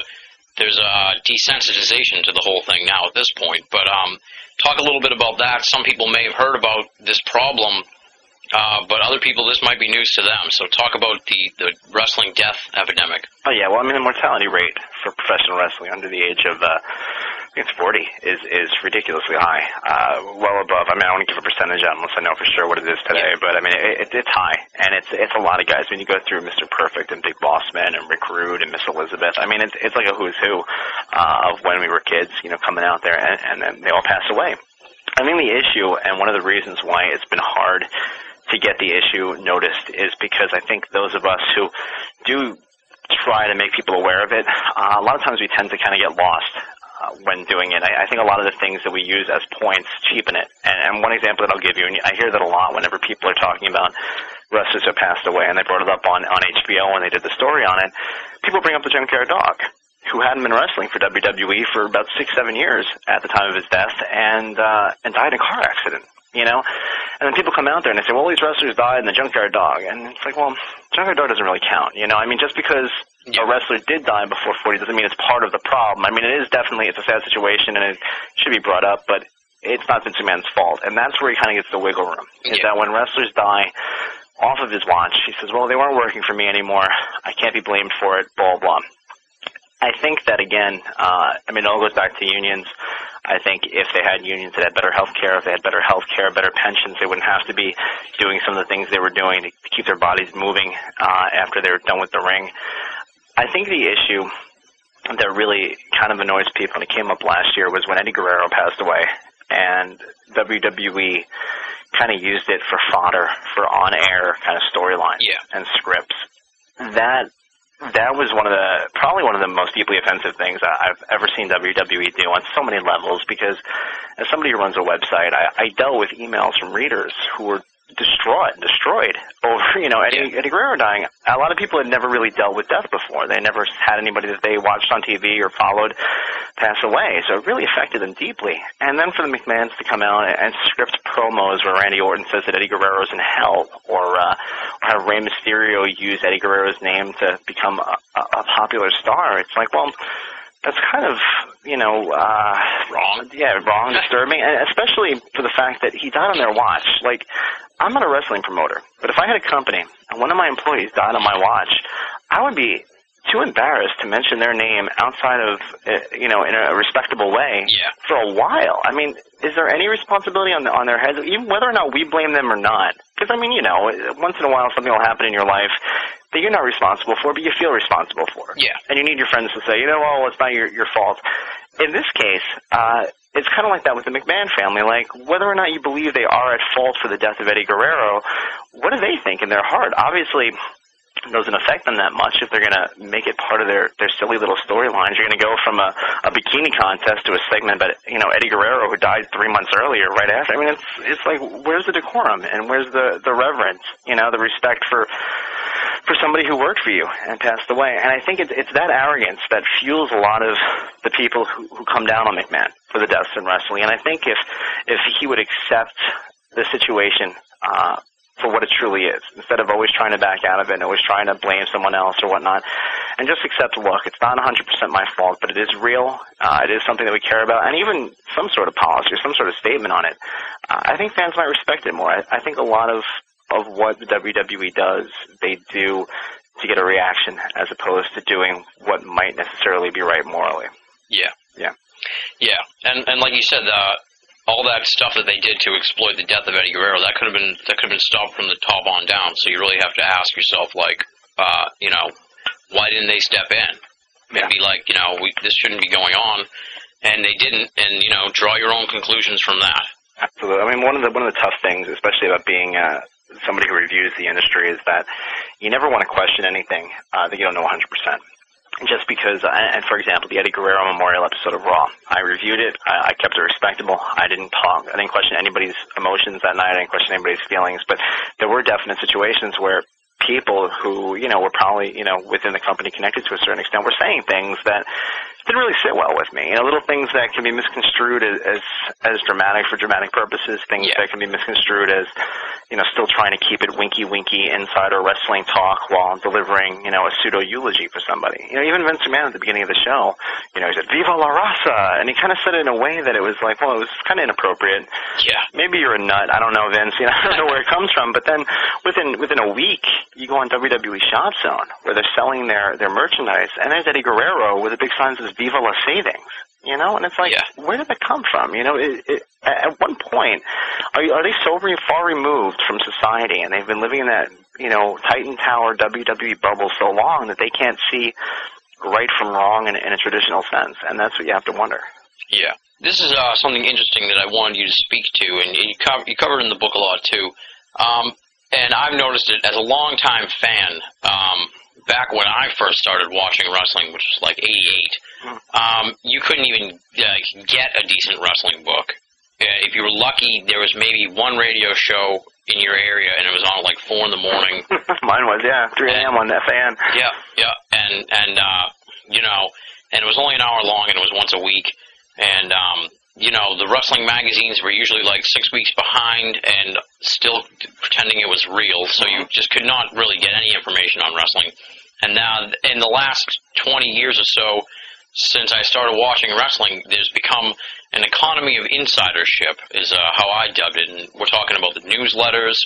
there's a desensitization to the whole thing now at this point, but um, talk a little bit about that. Some people may have heard about this problem, Uh, but other people, this might be news to them. So talk about the, the wrestling death epidemic. Oh, yeah. Well, I mean, the mortality rate for professional wrestling under the age of, uh, I think it's forty, is, is ridiculously high, uh, well above. I mean, I don't want to give a percentage out unless I know for sure what it is today. Yeah. But, I mean, it, it, it's high. And it's it's a lot of guys. When you go through Mister Perfect and Big Boss Man and Rick Rude and Miss Elizabeth, I mean, it's, it's like a who's who uh, of when we were kids, you know, coming out there, and, and then they all pass away. I mean, the issue, and one of the reasons why it's been hard to get the issue noticed, is because I think those of us who do try to make people aware of it, uh, a lot of times we tend to kind of get lost uh, when doing it. I, I think a lot of the things that we use as points cheapen it. And, and one example that I'll give you, and I hear that a lot whenever people are talking about wrestlers who passed away, and they brought it up on, on H B O when they did the story on it, people bring up the Junkyard Dog, who hadn't been wrestling for W W E for about six, seven years at the time of his death, and uh, and died in a car accident. You know, and then people come out there and they say, well, these wrestlers died in the Junkyard Dog. And it's like, well, Junkyard Dog doesn't really count. You know, I mean, just because yeah. a wrestler did die before forty doesn't mean it's part of the problem. I mean, it is definitely, it's a sad situation and it should be brought up, but it's not Vince McMahon's fault. And that's where he kind of gets the wiggle room, is yeah. that when wrestlers die off of his watch, he says, well, they weren't working for me anymore. I can't be blamed for it, blah, blah. I think that, again, uh, I mean, it all goes back to unions. I think if they had unions that had better health care, if they had better health care, better pensions, they wouldn't have to be doing some of the things they were doing to keep their bodies moving uh, after they were done with the ring. I think the issue that really kind of annoys people, and it came up last year, was when Eddie Guerrero passed away, and W W E kind of used it for fodder, for on-air kind of storylines yeah. and scripts. That... That was one of the, probably one of the most deeply offensive things I've ever seen W W E do on so many levels, because as somebody who runs a website, I, I dealt with emails from readers who were distraught, destroyed over, you know, Eddie, Eddie Guerrero dying. A lot of people had never really dealt with death before. They never had anybody that they watched on T V or followed pass away, so it really affected them deeply. And then for the McMahons to come out and script promos where Randy Orton says that Eddie Guerrero's in hell, or uh, how Rey Mysterio used Eddie Guerrero's name to become a, a popular star, it's like, well, that's kind of, you know, uh, wrong. Yeah, wrong, disturbing, and especially for the fact that he died on their watch. Like, I'm not a wrestling promoter, but if I had a company and one of my employees died on my watch, I would be too embarrassed to mention their name outside of, uh, you know, in a respectable way yeah. for a while. I mean, is there any responsibility on the, on their heads, even whether or not we blame them or not? Because, I mean, you know, once in a while something will happen in your life that you're not responsible for, but you feel responsible for. Yeah. And you need your friends to say, you know, oh, well, it's not your, your fault. In this case, uh, it's kind of like that with the McMahon family. Like, whether or not you believe they are at fault for the death of Eddie Guerrero, what do they think in their heart? Obviously, it doesn't affect them that much if they're going to make it part of their, their silly little storylines. You're going to go from a, a bikini contest to a segment about, you know, Eddie Guerrero, who died three months earlier right after. I mean, it's it's like, where's the decorum and where's the, the reverence, you know, the respect for for somebody who worked for you and passed away? And I think it's, it's that arrogance that fuels a lot of the people who, who come down on McMahon for the deaths in wrestling. And I think if, if he would accept the situation uh, for what it truly is, instead of always trying to back out of it and always trying to blame someone else or whatnot, and just accept, look, it's not one hundred percent my fault, but it is real, uh, it is something that we care about, and even some sort of policy or some sort of statement on it, uh, I think fans might respect it more. I, I think a lot of, of what the W W E does, they do to get a reaction as opposed to doing what might necessarily be right morally. Yeah. Yeah. Yeah. And and like you said, uh, all that stuff that they did to exploit the death of Eddie Guerrero, that could have been that could have been stopped from the top on down. So you really have to ask yourself, like, uh, you know, why didn't they step in? And yeah. be like, you know, we, this shouldn't be going on. And they didn't, and, you know, draw your own conclusions from that. Absolutely. I mean, one of the one of the tough things, especially about being uh, somebody who reviews the industry, is that you never want to question anything uh, that you don't know one hundred percent. Just because, uh, and for example, the Eddie Guerrero Memorial episode of Raw, I reviewed it, I, I kept it respectable, I didn't talk, I didn't question anybody's emotions that night, I didn't question anybody's feelings, but there were definite situations where people who, you know, were probably, you know, within the company connected to a certain extent were saying things that didn't really sit well with me. You know, little things that can be misconstrued as as, as dramatic for dramatic purposes, things yeah. that can be misconstrued as, you know, still trying to keep it winky-winky insider wrestling talk while delivering, you know, a pseudo-eulogy for somebody. You know, even Vince McMahon at the beginning of the show, you know, he said, Viva la Raza! And he kind of said it in a way that it was like, well, it was kind of inappropriate. Yeah. Maybe you're a nut. I don't know, Vince. You know, I don't know where it comes from. But then within within a week, you go on W W E Shop Zone, where they're selling their, their merchandise, and there's Eddie Guerrero with a big sign that says Viva La Savings, you know? And it's like, yeah. where did that come from? You know, it, it, at one point, are, you, are they so far removed from society, and they've been living in that, you know, Titan Tower W W E bubble so long that they can't see right from wrong in, in a traditional sense, and that's what you have to wonder. Yeah. This is uh, something interesting that I wanted you to speak to, and you, co- you covered it in the book a lot, too. Um, And I've noticed it as a longtime fan, um, back when I first started watching wrestling, which was like eighty-eight, um, you couldn't even uh, get a decent wrestling book. Uh, if you were lucky, there was maybe one radio show in your area, and it was on at like four in the morning. Mine was, yeah, three a.m. on F A N. Yeah, yeah, and, and uh, you know, and it was only an hour long, and it was once a week, and... Um, you know, the wrestling magazines were usually like six weeks behind and still pretending it was real, so you just could not really get any information on wrestling. And now, in the last twenty years or so, since I started watching wrestling, there's become an economy of insidership, is uh, how I dubbed it. And we're talking about the newsletters,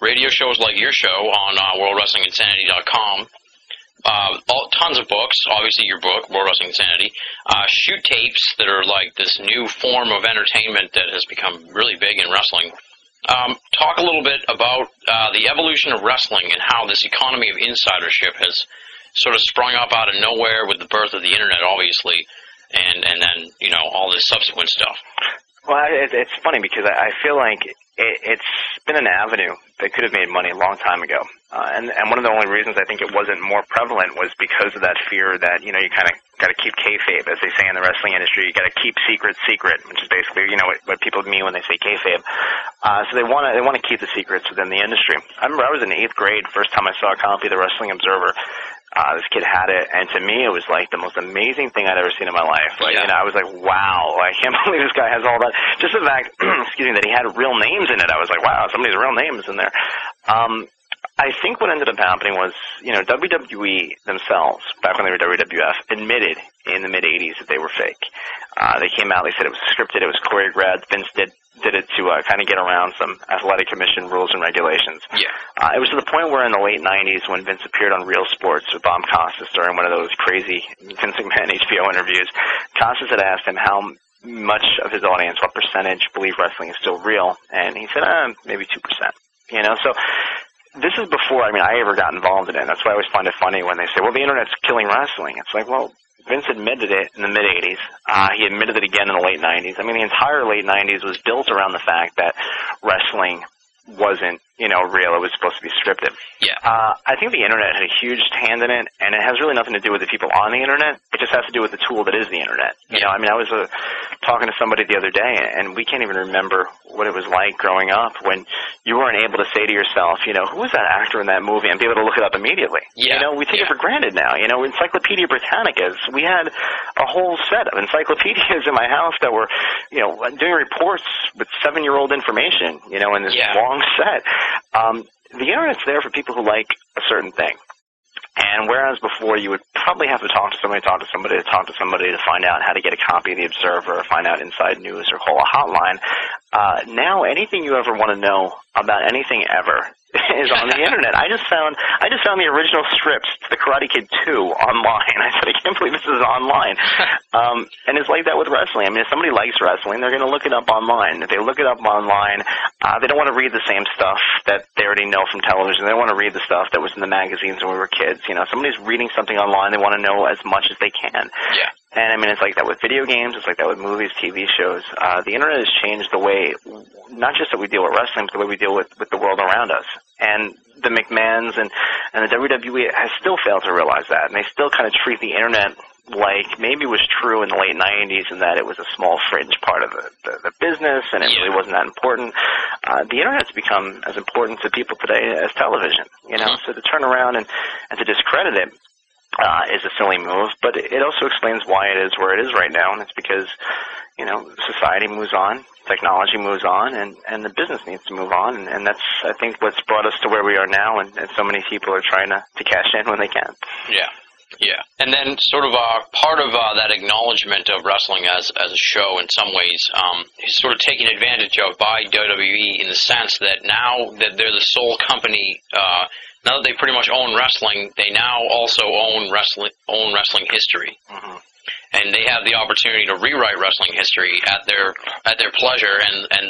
radio shows like your show on uh, world wrestling insanity dot com, Uh, all, tons of books, obviously your book, World Wrestling Insanity, uh, shoot tapes that are like this new form of entertainment that has become really big in wrestling. Um, talk a little bit about uh, the evolution of wrestling and how this economy of insidership has sort of sprung up out of nowhere with the birth of the internet, obviously, and, and then, you know, all this subsequent stuff. Well, it's funny because I feel like it's been an avenue that could have made money a long time ago. Uh, and, and one of the only reasons I think it wasn't more prevalent was because of that fear that, you know, you kind of got to keep kayfabe, as they say in the wrestling industry. You got to keep secret secret, which is basically, you know, what, what people mean when they say kayfabe. Uh, so they want to they want to keep the secrets within the industry. I remember I was in eighth grade, first time I saw a copy of the Wrestling Observer. Uh, this kid had it, and to me, it was like the most amazing thing I'd ever seen in my life. Like, yeah. you know, I was like, wow, I can't believe this guy has all that. Just the fact, excuse me, that he had real names in it, I was like, wow, somebody's real names in there. Um, I think what ended up happening was, you know, W W E themselves, back when they were W W F, admitted in the mid eighties that they were fake. Uh, they came out, they said it was scripted, it was choreographed, Vince did. did it to uh, kind of get around some athletic commission rules and regulations. Yeah. Uh, it was to the point where in the late nineties when Vince appeared on Real Sports with Bob Costas during one of those crazy Vince McMahon H B O interviews, Costas had asked him how much of his audience, what percentage believe wrestling is still real, and he said, uh, maybe two percent. You know, so... This is before, I mean, I ever got involved in it. That's why I always find it funny when they say, well, the internet's killing wrestling. It's like, well, Vince admitted it in the mid eighties. Uh, he admitted it again in the late nineties. I mean, the entire late nineties was built around the fact that wrestling wasn't, you know, real. It was supposed to be scripted. Yeah. Uh, I think the internet had a huge hand in it, and it has really nothing to do with the people on the internet. It just has to do with the tool that is the internet. Yeah. You know, I mean, I was uh, talking to somebody the other day, and we can't even remember what it was like growing up when you weren't able to say to yourself, you know, who was that actor in that movie, and be able to look it up immediately. Yeah. You know, we take yeah. it for granted now. You know, Encyclopedia Britannicas, we had a whole set of encyclopedias in my house that were, you know, doing reports with seven-year-old information, you know, in this yeah. long set. Um, the internet's there for people who like a certain thing. And whereas before you would probably have to talk to somebody, talk to somebody, talk to somebody to find out how to get a copy of The Observer, or find out inside news, or call a hotline, uh, now anything you ever want to know about anything ever is on the internet. I just found I just found the original scripts to The Karate Kid two online. I said, I can't believe this is online. Um, and it's like that with wrestling. I mean, if somebody likes wrestling, they're going to look it up online. If they look it up online, uh, they don't want to read the same stuff that they already know from television. They don't want to read the stuff that was in the magazines when we were kids. You know, if somebody's reading something online, they want to know as much as they can. Yeah. And, I mean, it's like that with video games. It's like that with movies, T V shows. Uh, the internet has changed the way, not just that we deal with wrestling, but the way we deal with, with the world around us. And the McMahons and, and the W W E has still failed to realize that. And they still kind of treat the internet like maybe it was true in the late nineties in that it was a small fringe part of the, the, the business and it really wasn't that important. Uh, the Internet's become as important to people today as television. You know, so to turn around and, and to discredit it, Uh, is a silly move, but it also explains why it is where it is right now, and it's because, you know, society moves on, technology moves on, and, and the business needs to move on, and, and that's, I think, what's brought us to where we are now, and, and so many people are trying to, to cash in when they can. Yeah. Yeah, and then sort of uh, part of uh, that acknowledgement of wrestling as as a show in some ways um, is sort of taken advantage of by W W E in the sense that now that they're the sole company, uh, now that they pretty much own wrestling, they now also own wrestling own wrestling history. Mm-hmm. And they have the opportunity to rewrite wrestling history at their at their pleasure, and and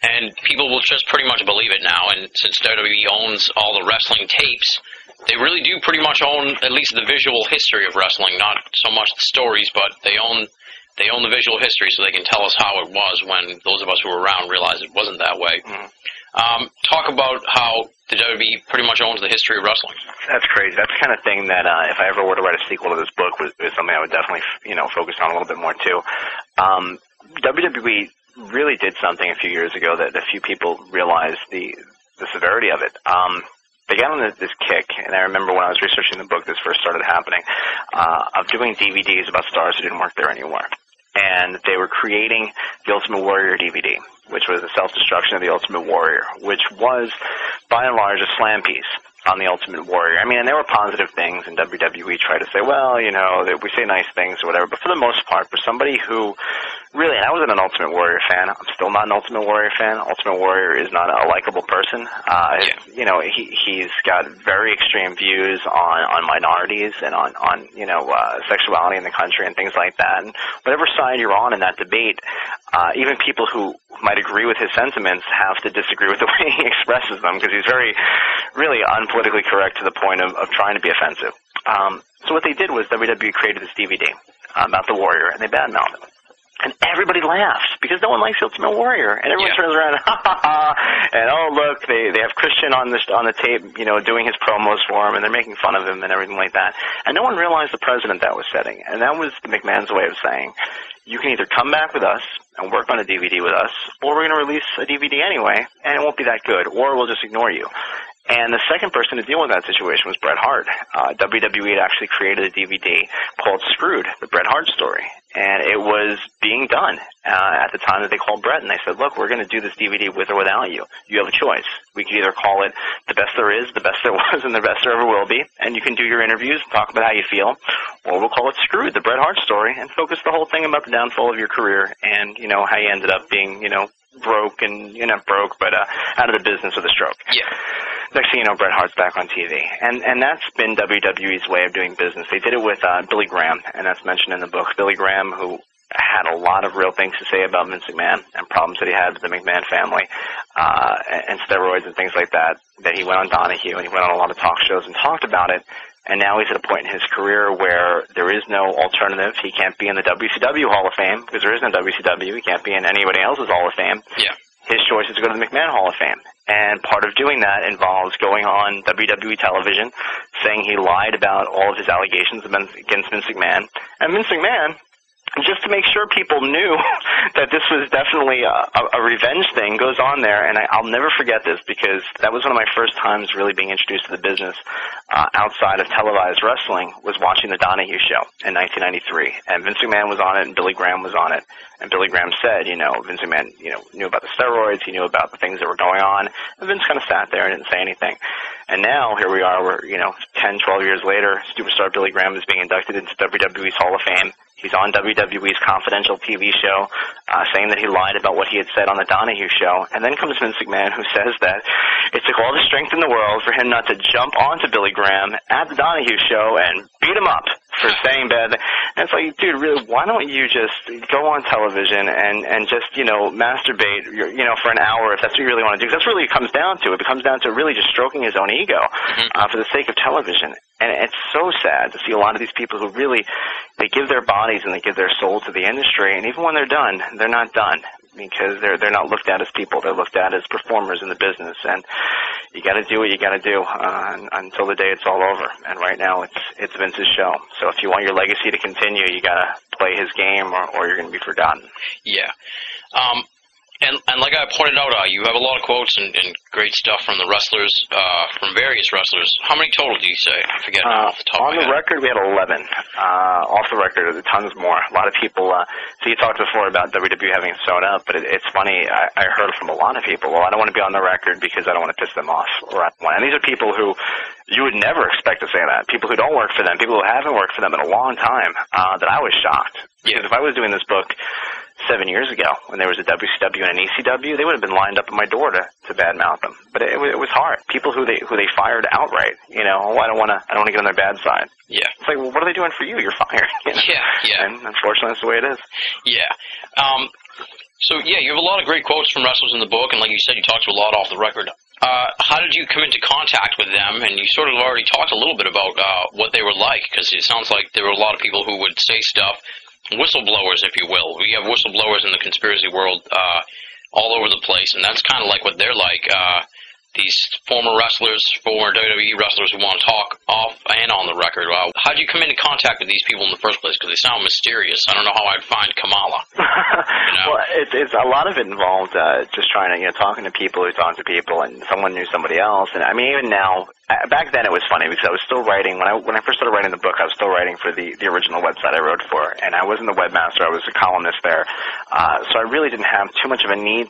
and people will just pretty much believe it now. And since W W E owns all the wrestling tapes, they really do pretty much own at least the visual history of wrestling, not so much the stories, but they own they own the visual history, so they can tell us how it was when those of us who were around realized it wasn't that way. Mm-hmm. Um, talk about how the W W E pretty much owns the history of wrestling. That's crazy. That's the kind of thing that uh, if I ever were to write a sequel to this book, was, was something I would definitely you know focus on a little bit more too. Um, W W E really did something a few years ago that a few people realized the the severity of it. Um, They got on this kick, and I remember when I was researching the book, this first started happening, uh, of doing D V Ds about stars who didn't work there anymore. And they were creating the Ultimate Warrior D V D, which was the self-destruction of the Ultimate Warrior, which was, by and large, a slam piece on the Ultimate Warrior. I mean, and there were positive things, and W W E tried to say, well, you know, we say nice things or whatever, but for the most part, for somebody who really, and I wasn't an Ultimate Warrior fan, I'm still not an Ultimate Warrior fan, Ultimate Warrior is not a likable person. Uh, yeah. You know, he, he's got very extreme views on, on minorities and on, on you know, uh, sexuality in the country and things like that. And whatever side you're on in that debate, uh, even people who might agree with his sentiments have to disagree with the way he expresses them because he's very, really unpolitically correct to the point of, of trying to be offensive. Um, so what they did was W W E created this D V D about the Warrior, and they badmouthed him. And everybody laughs because no one likes the Ultimate Warrior, and everyone yeah. turns around, ha ha ha, and oh look, they they have Christian on this on the tape, you know, doing his promos for him, and they're making fun of him and everything like that. And no one realized the precedent that was setting, and that was McMahon's way of saying, you can either come back with us and work on a D V D with us, or we're going to release a D V D anyway, and it won't be that good, or we'll just ignore you. And the second person to deal with that situation was Bret Hart. Uh, W W E had actually created a D V D called Screwed, The Bret Hart Story. And it was being done uh, at the time that they called Bret, and they said, look, we're going to do this D V D with or without you. You have a choice. We could either call it The Best There Is, The Best There Was, and The Best There Ever Will Be, and you can do your interviews and talk about how you feel, or we'll call it Screwed, The Bret Hart Story, and focus the whole thing about the downfall of your career and, you know, how you ended up being, you know, broke and, you know, not broke, but uh, out of the business with a stroke. Yeah. Next thing you know, Bret Hart's back on T V. And and that's been W W E's way of doing business. They did it with uh, Billy Graham, and that's mentioned in the book. Billy Graham, who had a lot of real things to say about Vince McMahon and problems that he had with the McMahon family uh, and steroids and things like that, that he went on Donahue and he went on a lot of talk shows and talked about it. And now he's at a point in his career where there is no alternative. He can't be in the W C W Hall of Fame because there is no W C W. He can't be in anybody else's Hall of Fame. Yeah. His choice is to go to the McMahon Hall of Fame. And part of doing that involves going on W W E television, saying he lied about all of his allegations against Vince McMahon. And Vince McMahon, just to make sure people knew that this was definitely a, a, a revenge thing, goes on there, and I, I'll never forget this because that was one of my first times really being introduced to the business uh, outside of televised wrestling, was watching the Donahue show in nineteen ninety-three, and Vince McMahon was on it and Billy Graham was on it, and Billy Graham said, you know, Vince McMahon, you know, knew about the steroids, he knew about the things that were going on, and Vince kind of sat there and didn't say anything. And now, here we are, we're, you know, ten, twelve years later, superstar Billy Graham is being inducted into W W E's Hall of Fame. He's on W W E's confidential T V show uh, saying that he lied about what he had said on the Donahue show. And then comes Vince McMahon, who says that it took all the strength in the world for him not to jump onto Billy Graham at the Donahue show and beat him up for saying bad. And it's like, dude, really, why don't you just go on television and, and just, you know, masturbate, you know, for an hour if that's what you really want to do? Because that's really what it comes down to. It comes down to really just stroking his own ego uh, for the sake of television. And it's so sad to see a lot of these people who really, they give their bodies and they give their soul to the industry, and even when they're done, they're not done because they're they're not looked at as people. They're looked at as performers in the business, and you got to do what you got to do uh, until the day it's all over. And right now, it's it's Vince's show. So if you want your legacy to continue, you got to play his game, or, or you're going to be forgotten. Yeah. Um. And, and like I pointed out, uh, you have a lot of quotes and, and great stuff from the wrestlers, uh, from various wrestlers. How many total do you say? I forget uh, off the top of my head. On the record, we had eleven. Uh, off the record, there's tons more. A lot of people uh, – so you talked before about W W E having sewn up, but it, it's funny. I, I heard from a lot of people, well, I don't want to be on the record because I don't want to piss them off. Or I don't want. And these are people who – you would never expect to say that. People who don't work for them, people who haven't worked for them in a long time, uh, that I was shocked. Because if I was doing this book seven years ago when there was a W C W and an E C W, they would have been lined up at my door to, to badmouth them. But it, it was hard. People who they who they fired outright, you know, oh, I don't want to I don't want to get on their bad side. Yeah. It's like, well, what are they doing for you? You're fired. You know? Yeah, yeah. And unfortunately, that's the way it is. Yeah. Um. So, yeah, you have a lot of great quotes from wrestlers in the book, and like you said, you talked to a lot off the record. Uh, how did you come into contact with them? And you sort of already talked a little bit about uh, what they were like, because it sounds like there were a lot of people who would say stuff, whistleblowers, if you will. We have whistleblowers in the conspiracy world uh, all over the place, and that's kind of like what they're like. Uh, these former wrestlers, former W W E wrestlers who want to talk off and on the record. Uh, how did you come into contact with these people in the first place? Because they sound mysterious. I don't know how I'd find Kamala. You know? Well, it's, it's a lot of it involved uh, just trying to, you know, talking to people who talk to people, and someone knew somebody else. And I mean, even now, back then it was funny because I was still writing. When I when I first started writing the book, I was still writing for the, the original website I wrote for. And I wasn't the webmaster. I was a columnist there. Uh, so I really didn't have too much of a need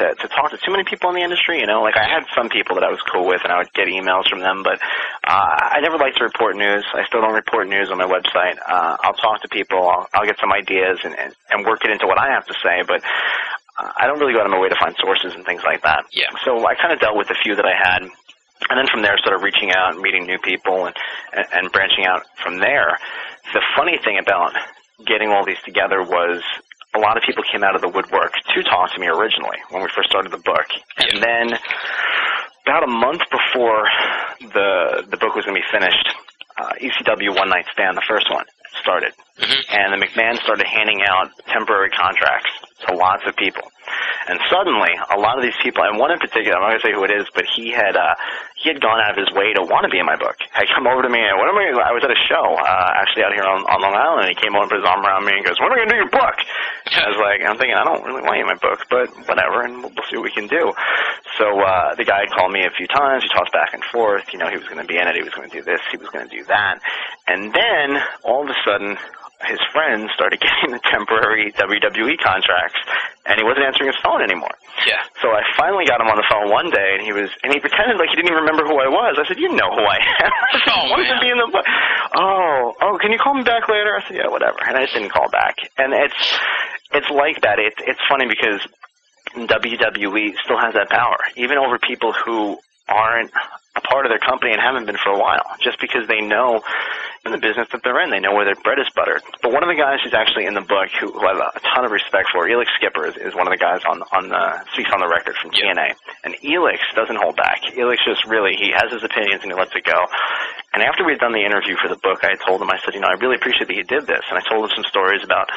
To, to talk to too many people in the industry, you know. Like, I had some people that I was cool with, and I would get emails from them, but uh, I never liked to report news. I still don't report news on my website. Uh, I'll talk to people. I'll, I'll get some ideas and, and, and work it into what I have to say, but uh, I don't really go out of my way to find sources and things like that. Yeah. So I kind of dealt with the few that I had. And then from there, sort of reaching out and meeting new people and, and, and branching out from there. The funny thing about getting all these together was – a lot of people came out of the woodwork to talk to me originally when we first started the book. And then about a month before the the book was going to be finished, uh, E C W One Night Stand, the first one, started. Mm-hmm. And the McMahon started handing out temporary contracts to lots of people. And suddenly, a lot of these people, and one in particular, I'm not going to say who it is, but he had uh, he had gone out of his way to want to be in my book. Had come over to me, and when am I, I was at a show, uh, actually out here on, on Long Island, and he came over and put his arm around me and goes, when are we going to do your book? And I was like, I'm thinking, I don't really want you in my book, but whatever, and we'll, we'll see what we can do. So uh, the guy had called me a few times, he tossed back and forth, you know, he was going to be in it, he was going to do this, he was going to do that. And then, all of a sudden, his friends started getting the temporary W W E contracts, and he wasn't answering his phone anymore. Yeah. So I finally got him on the phone one day, and he was, and he pretended like he didn't even remember who I was. I said, "You know who I am." I said, oh, man. Be in the book? Oh, oh, can you call me back later? I said, "Yeah, whatever." And I just didn't call back. And it's, it's like that. It's, it's funny because W W E still has that power, even over people who aren't a part of their company and haven't been for a while, just because they know in the business that they're in, they know where their bread is buttered. But one of the guys who's actually in the book, who, who I have a ton of respect for, Elix Skipper, is, is one of the guys on on the speaks on the record from T N A. And Elix doesn't hold back. Elix just really, he has his opinions and he lets it go. And after we had done the interview for the book, I told him, I said, you know, I really appreciate that you did this. And I told him some stories about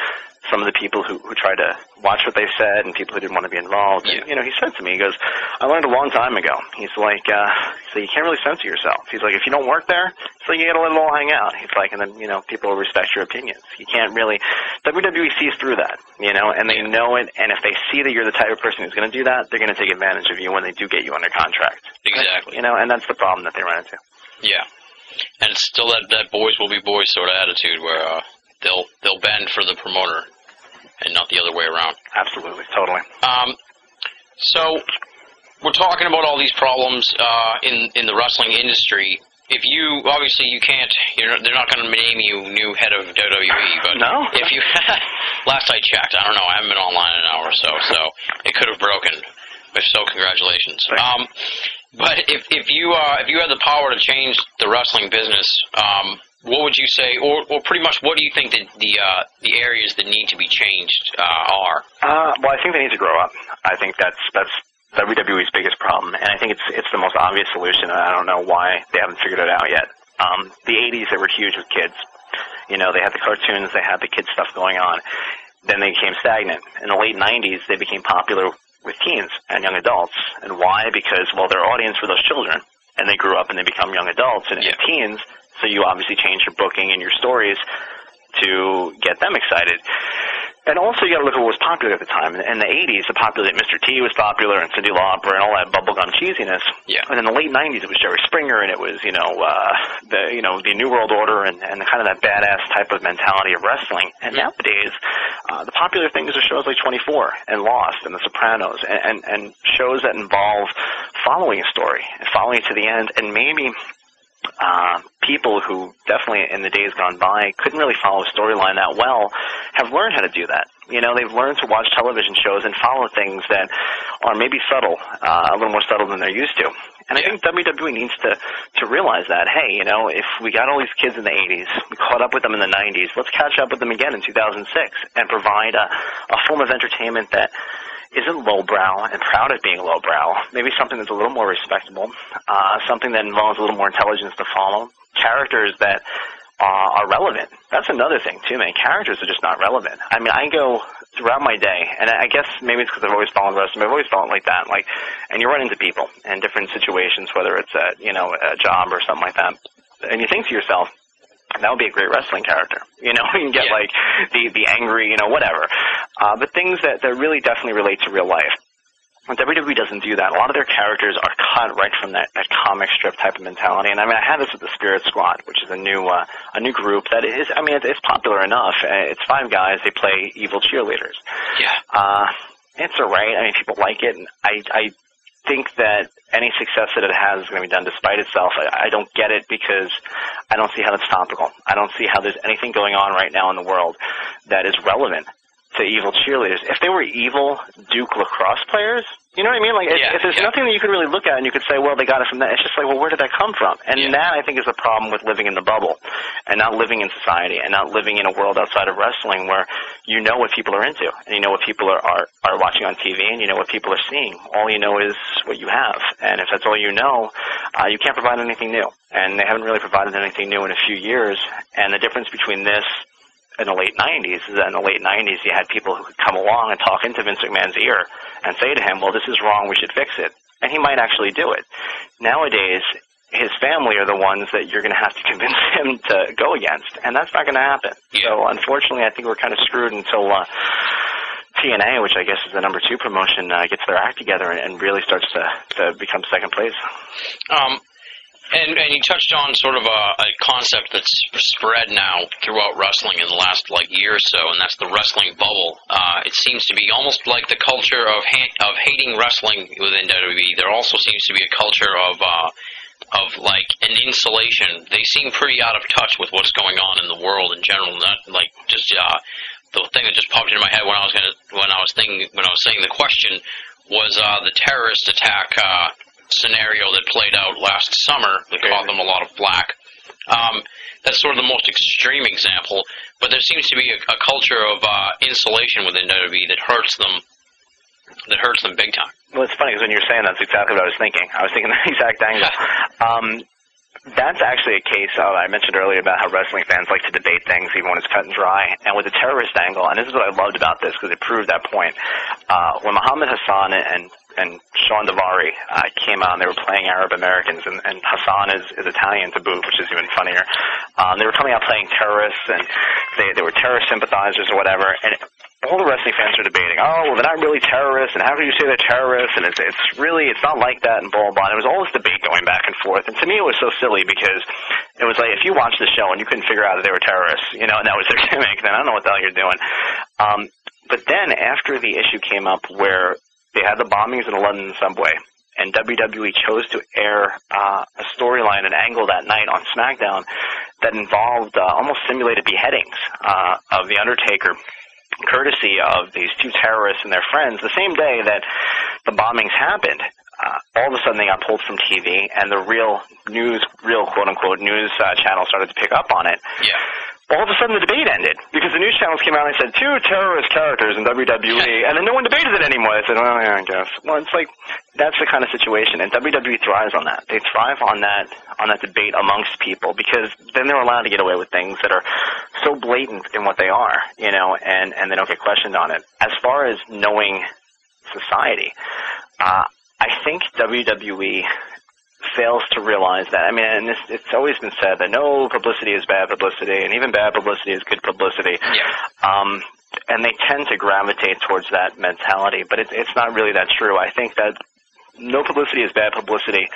some of the people who, who tried to watch what they said and people who didn't want to be involved. Yeah. And, you know, he said to me, he goes, I learned a long time ago. He's like, uh, so you can't really censor yourself. He's like, if you don't work there, it's like you got to let it all hang out. He's like, and then, you know, people will respect your opinions. You can't really, W W E sees through that, you know, and they know it. And if they see that you're the type of person who's going to do that, they're going to take advantage of you when they do get you under contract. Exactly. You know, and that's the problem that they run into. Yeah. And it's still that, that boys will be boys sort of attitude where uh, they'll they'll bend for the promoter and not the other way around. Absolutely, totally. Um, so we're talking about all these problems uh, in in the wrestling industry. if you obviously you can't, you're not, they're not going to name you new head of W W E. But no. If you last I checked, I don't know. I haven't been online in an hour or so, so it could have broken. If so, congratulations. Um, but if if you uh, if you had the power to change the wrestling business, um, what would you say, or or pretty much what do you think that the uh, the areas that need to be changed uh, are? Uh, well, I think they need to grow up. I think that's that's. W W E's biggest problem, and I think it's it's the most obvious solution, and I don't know why they haven't figured it out yet. Um, the eighties, they were huge with kids. You know, they had the cartoons, they had the kids stuff going on. Then they became stagnant. In the late nineties, they became popular with teens and young adults. And why? Because, well, their audience were those children, and they grew up and they become young adults and yeah. teens, so you obviously change your booking and your stories to get them excited. And also, you got to look at what was popular at the time. In the eighties, the popular Mister T was popular, and Cyndi Lauper, and all that bubblegum cheesiness. Yeah. And in the late nineties, it was Jerry Springer, and it was you know uh, the you know the New World Order, and and kind of that badass type of mentality of wrestling. And yeah. nowadays, uh, the popular things are shows like twenty-four and Lost and The Sopranos, and, and and shows that involve following a story and following it to the end, and maybe. Uh, people who definitely in the days gone by couldn't really follow a storyline that well have learned how to do that. You know, they've learned to watch television shows and follow things that are maybe subtle, uh, a little more subtle than they're used to. And yeah. I think W W E needs to, to realize that, hey, you know, if we got all these kids in the eighties, we caught up with them in the nineties, let's catch up with them again in two thousand six and provide a, a form of entertainment that isn't lowbrow and proud of being lowbrow. Maybe something that's a little more respectable, uh, something that involves a little more intelligence to follow, characters that uh, are relevant. That's another thing, too, man. Characters are just not relevant. I mean, I go throughout my day, and I guess maybe it's because I've always followed wrestling, I've always followed like that. Like, and you run into people in different situations, whether it's a, you know, a job or something like that, and you think to yourself, that would be a great wrestling character. You know, you can get, yeah. like, the, the angry, you know, whatever. Uh, but things that, that really definitely relate to real life. And W W E doesn't do that. A lot of their characters are cut right from that, that comic strip type of mentality. And, I mean, I had this with the Spirit Squad, which is a new uh, a new group that is, I mean, it's popular enough. It's five guys. They play evil cheerleaders. Yeah. Uh, it's all right. I mean, people like it. And I, I think that any success that it has is going to be done despite itself. I, I don't get it because I don't see how that's topical. I don't see how there's anything going on right now in the world that is relevant to evil cheerleaders. If they were evil Duke lacrosse players, you know what I mean? Like, yeah, if, if there's yeah. nothing that you could really look at and you could say, well, they got it from that, it's just like, well, where did that come from? And yeah. that, I think, is the problem with living in the bubble and not living in society and not living in a world outside of wrestling where you know what people are into and you know what people are, are, are watching on T V and you know what people are seeing. All you know is what you have. And if that's all you know, uh, you can't provide anything new. And they haven't really provided anything new in a few years. And the difference between this in the late nineties, in the late nineties, you had people who could come along and talk into Vince McMahon's ear and say to him, well, this is wrong, we should fix it. And he might actually do it. Nowadays, his family are the ones that you're going to have to convince him to go against, and that's not going to happen. Yeah. So, unfortunately, I think we're kind of screwed until uh, T N A, which I guess is the number two promotion, uh, gets their act together and, and really starts to, to become second place. Um. And, and you touched on sort of a, a concept that's spread now throughout wrestling in the last, like, year or so, and that's the wrestling bubble. Uh, it seems to be almost like the culture of ha- of hating wrestling within W W E. There also seems to be a culture of, uh, of like, an insulation. They seem pretty out of touch with what's going on in the world in general, not, like, just uh, the thing that just popped into my head when I was gonna, when I was thinking, when I was saying the question was uh, the terrorist attack uh scenario that played out last summer that caught them a lot of flack. Um, that's sort of the most extreme example, but there seems to be a, a culture of uh, insulation within W W E that hurts them, that hurts them big time. Well, it's funny because when you're saying that's exactly what I was thinking. I was thinking the exact angle. Um, That's actually a case of, I mentioned earlier about how wrestling fans like to debate things even when it's cut and dry. And with the terrorist angle, and this is what I loved about this because it proved that point, uh, when Muhammad Hassan and, and Sean Devari uh, came out and they were playing Arab Americans, and, and Hassan is, is Italian to boot, which is even funnier, um, they were coming out playing terrorists and they, they were terrorist sympathizers or whatever. And all the wrestling fans are debating, oh, well, they're not really terrorists, and how can you say they're terrorists, and it's, it's really, it's not like that, and blah, blah, blah. There was all this debate going back and forth, and to me it was so silly because it was like, if you watched the show and you couldn't figure out that they were terrorists, you know, and that was their gimmick, then I don't know what the hell you're doing. Um, but then, after the issue came up where they had the bombings in the London subway, and W W E chose to air uh, a storyline, an angle that night on SmackDown that involved uh, almost simulated beheadings uh, of The Undertaker, courtesy of these two terrorists and their friends, the same day that the bombings happened. Uh, all of a sudden they got pulled from T V, and the real news, real quote-unquote news uh, channel started to pick up on it. Yeah. All of a sudden the debate ended, because the news channels came out and they said, two terrorist characters in W W E, and then no one debated it anymore. I said, well, yeah, I guess. Well, it's like, that's the kind of situation, and W W E thrives on that. They thrive on that on that debate amongst people, because then they're allowed to get away with things that are so blatant in what they are, you know, and, and they don't get questioned on it. As far as knowing society, uh, I think W W E fails to realize that. I mean, and it's, it's always been said that no publicity is bad publicity, and even bad publicity is good publicity. Yeah. Um, and they tend to gravitate towards that mentality, but it, it's not really that true. I think that no publicity is bad publicity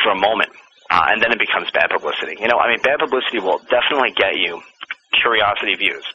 for a moment, uh, and then it becomes bad publicity. You know, I mean, bad publicity will definitely get you curiosity views.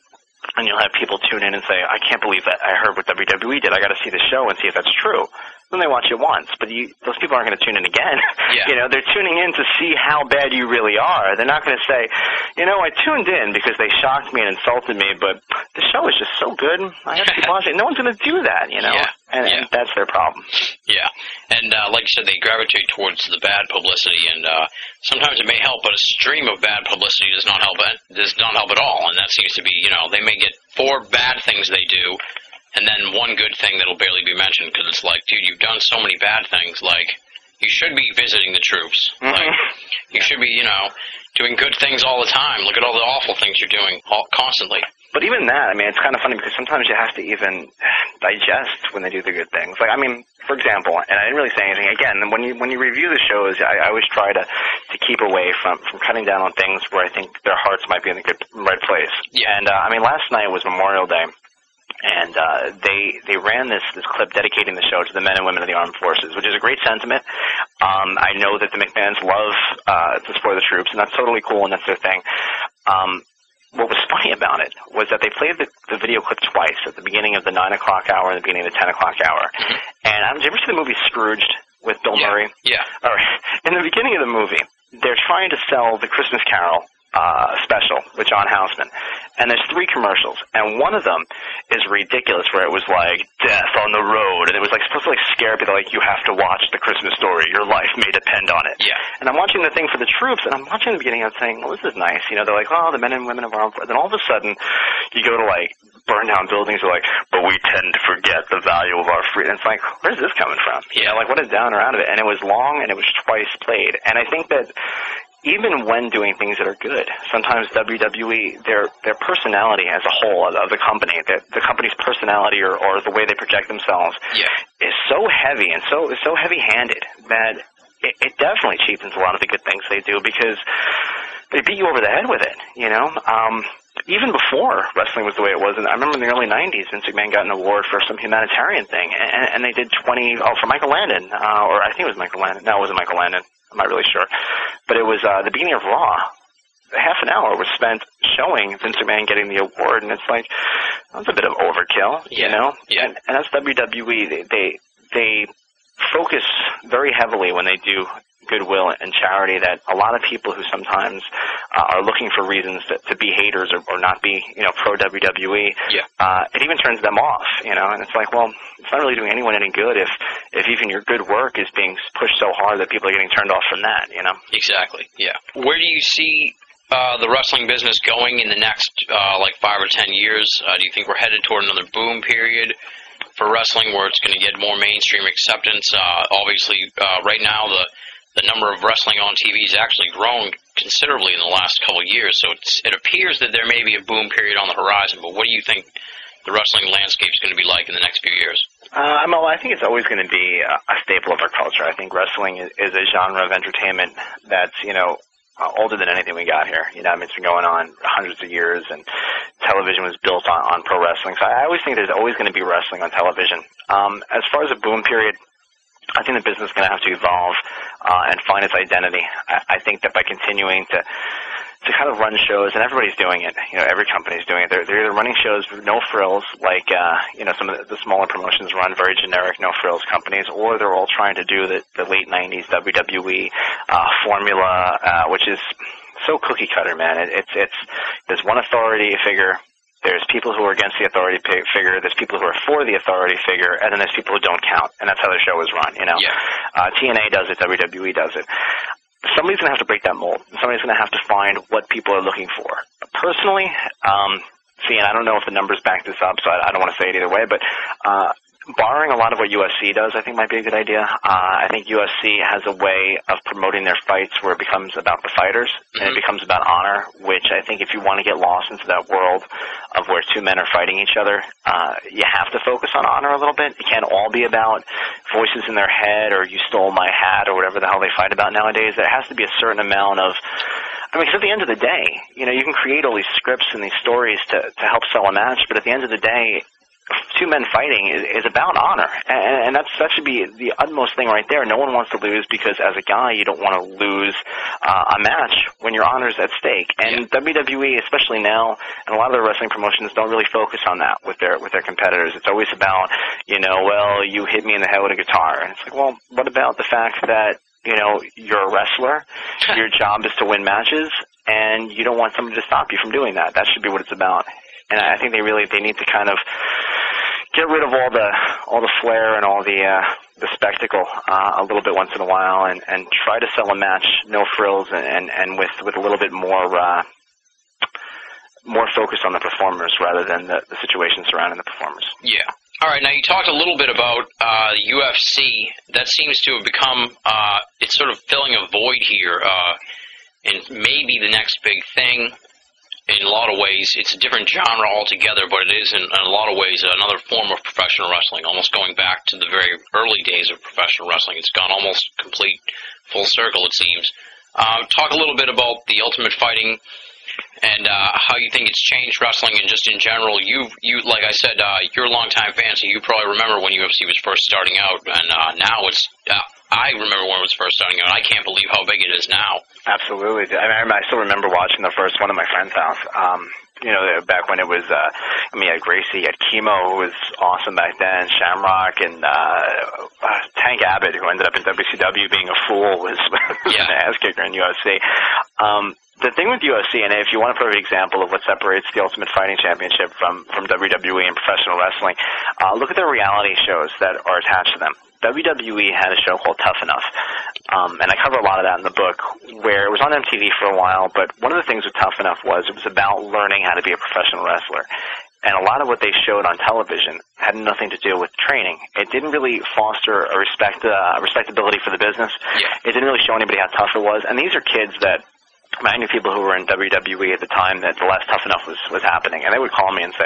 And you'll have people tune in and say, I can't believe that I heard what W W E did. I got to see the show and see if that's true. Then they watch it once, but you, those people aren't going to tune in again. Yeah. You know, they're tuning in to see how bad you really are. They're not going to say, you know, I tuned in because they shocked me and insulted me, but the show is just so good. I have to keep watching. No one's going to do that, you know, yeah. And, yeah. and that's their problem. Yeah, and uh, like I said, they gravitate towards the bad publicity, and uh, sometimes it may help, but a stream of bad publicity does not help. Does not help at all, and that seems to be, you know, they may get four bad things they do, and then one good thing that'll barely be mentioned, because it's like, dude, you've done so many bad things. Like, you should be visiting the troops. Mm-hmm. Like, you should be, you know, doing good things all the time. Look at all the awful things you're doing all, constantly. But even that, I mean, it's kind of funny, because sometimes you have to even digest when they do the good things. Like, I mean, for example, and I didn't really say anything. Again, when you when you review the shows, I, I always try to, to keep away from, from cutting down on things where I think their hearts might be in the good, right place. Yeah. And, uh, I mean, last night was Memorial Day. And uh, they they ran this, this clip dedicating the show to the men and women of the armed forces, which is a great sentiment. Um, I know that the McMahons love uh, to support the troops, and that's totally cool, and that's their thing. Um, what was funny about it was that they played the, the video clip twice, at the beginning of the nine o'clock hour and the beginning of the ten o'clock hour. Mm-hmm. And um, did you ever see the movie Scrooged with Bill yeah. Murray? Yeah. All right. In the beginning of the movie, they're trying to sell the Christmas Carol Uh, special with John Houseman, and there's three commercials, and one of them is ridiculous, where it was like death on the road, and it was like supposed to like scare people, like you have to watch The Christmas Story, your life may depend on it. Yeah. And I'm watching the thing for the troops, and I'm watching the beginning, I'm saying, well, this is nice, you know, they're like, oh, the men and women of our, then all of a sudden you go to like burn down buildings, are like, but we tend to forget the value of our freedom. It's like, where's this coming from? You know, like what a downer out of it. And it was long, and it was twice played, and I think that even when doing things that are good, sometimes W W E, their their personality as a whole, of the company, their, the company's personality or, or the way they project themselves yeah. is so heavy and so so heavy-handed that it, it definitely cheapens a lot of the good things they do, because they beat you over the head with it, you know? Um, even before wrestling was the way it was, and I remember in the early nineties, Vince McMahon got an award for some humanitarian thing, and, and they did twenty, oh, for Michael Landon, uh, or I think it was Michael Landon. No, it wasn't Michael Landon. I'm not really sure. But it was uh, the beginning of Raw. Half an hour was spent showing Vince McMahon getting the award, and it's like, that's a bit of overkill, yeah. you know? Yeah. And, and that's W W E. They, they they focus very heavily when they do goodwill and charity that a lot of people who sometimes uh, are looking for reasons to, to be haters or, or not be, you know, pro-W W E, yeah. uh, it even turns them off, you know, and it's like, well, it's not really doing anyone any good if, if even your good work is being pushed so hard that people are getting turned off from that, you know? Exactly, yeah. Where do you see uh, the wrestling business going in the next, uh, like, five or ten years? Uh, do you think we're headed toward another boom period for wrestling where it's going to get more mainstream acceptance? Uh, obviously, uh, right now, the The number of wrestling on T V has actually grown considerably in the last couple of years, so it's, it appears that there may be a boom period on the horizon, but what do you think the wrestling landscape is going to be like in the next few years? Uh, well, I think it's always going to be a staple of our culture. I think wrestling is a genre of entertainment that's, you know, Uh, older than anything we got here. You know, I mean, it's been going on hundreds of years, and television was built on, on pro wrestling. So I always think there's always going to be wrestling on television. Um, as far as a boom period, I think the business is going to have to evolve uh, and find its identity. I, I think that by continuing to to kind of run shows, and everybody's doing it. You know, every company's doing it. They're, they're either running shows with no frills, like uh, you know, some of the smaller promotions run very generic no frills companies, or they're all trying to do the, the late nineties W W E uh, formula, uh, which is so cookie cutter, man. It, it's it's there's one authority figure. There's people who are against the authority figure. There's people who are for the authority figure, and then there's people who don't count, and that's how their show is run. You know, yeah. uh, T N A does it, W W E does it. Somebody's going to have to break that mold. Somebody's going to have to find what people are looking for. Personally, um, see, and I don't know if the numbers back this up, so I, I don't want to say it either way, but uh, borrowing a lot of what U F C does, I think might be a good idea. Uh, I think U F C has a way of promoting their fights where it becomes about the fighters, mm-hmm. and it becomes about honor, which I think if you want to get lost into that world of where two men are fighting each other, uh, you have to focus on honor a little bit. It can't all be about voices in their head or you stole my hat or whatever the hell they fight about nowadays. There has to be a certain amount of, I mean, because at the end of the day, you know, you can create all these scripts and these stories to, to help sell a match, but at the end of the day, two men fighting is, is about honor, and, and that's, that should be the utmost thing right there. No one wants to lose because, as a guy, you don't want to lose uh, a match when your honor is at stake. And yeah. W W E, especially now, and a lot of the wrestling promotions don't really focus on that with their with their competitors. It's always about, you know, well, you hit me in the head with a guitar, and it's like, well, what about the fact that, you know, you're a wrestler, your job is to win matches, and you don't want somebody to stop you from doing that. That should be what it's about. And I think they really they need to kind of get rid of all the all the flair and all the uh, the spectacle uh, a little bit once in a while, and, and try to sell a match no frills and, and, and with, with a little bit more uh, more focus on the performers rather than the, the situation surrounding the performers. Yeah. All right. Now you talked a little bit about uh, U F C. That seems to have become uh, it's sort of filling a void here, uh, and maybe the next big thing. In a lot of ways, it's a different genre altogether, but it is, in, in a lot of ways, another form of professional wrestling, almost going back to the very early days of professional wrestling. It's gone almost complete full circle, it seems. Um, talk a little bit about the Ultimate Fighting and uh, how you think it's changed wrestling and just in general. You, you, like I said, uh, you're a longtime fan, so you probably remember when U F C was first starting out, and uh, now it's... Uh, I remember when it was first starting out. I can't believe how big it is now. Absolutely. I mean, I still remember watching the first one at my friend's house. Um, you know, back when it was, uh, I mean, you had Gracie, you had Chemo, who was awesome back then, Shamrock, and uh, uh, Tank Abbott, who ended up in W C W being a fool, was yeah. an ass kicker in U F C. Um, the thing with U F C, and if you want a perfect example of what separates the Ultimate Fighting Championship from, from W W E and professional wrestling, uh, look at the reality shows that are attached to them. W W E had a show called Tough Enough, um, and I cover a lot of that in the book, where it was on M T V for a while, but one of the things with Tough Enough was it was about learning how to be a professional wrestler. And a lot of what they showed on television had nothing to do with training. It didn't really foster a respect, uh, respectability for the business. Yeah. It didn't really show anybody how tough it was. And these are kids that... I knew people who were in W W E at the time that the last Tough Enough was, was happening, and they would call me and say,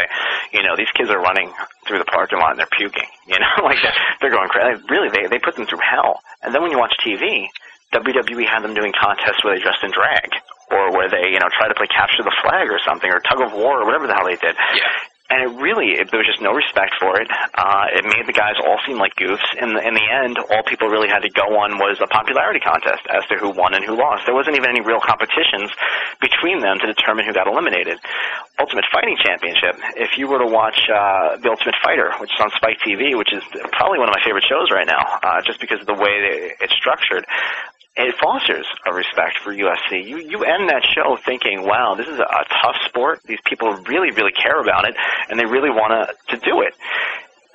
you know, these kids are running through the parking lot and they're puking, you know, like they're, they're going crazy. Really, they, they put them through hell. And then when you watch T V, W W E had them doing contests where they dressed in drag or where they, you know, try to play capture the flag or something or tug of war or whatever the hell they did. Yeah. And it really, it, there was just no respect for it. Uh, it made the guys all seem like goofs. In the, in the end, all people really had to go on was a popularity contest as to who won and who lost. There wasn't even any real competitions between them to determine who got eliminated. Ultimate Fighting Championship, if you were to watch uh, The Ultimate Fighter, which is on Spike T V, which is probably one of my favorite shows right now, uh, just because of the way it's structured, it fosters a respect for U F C. You you end that show thinking, wow, this is a, a tough sport. These people really, really care about it, and they really want to to do it.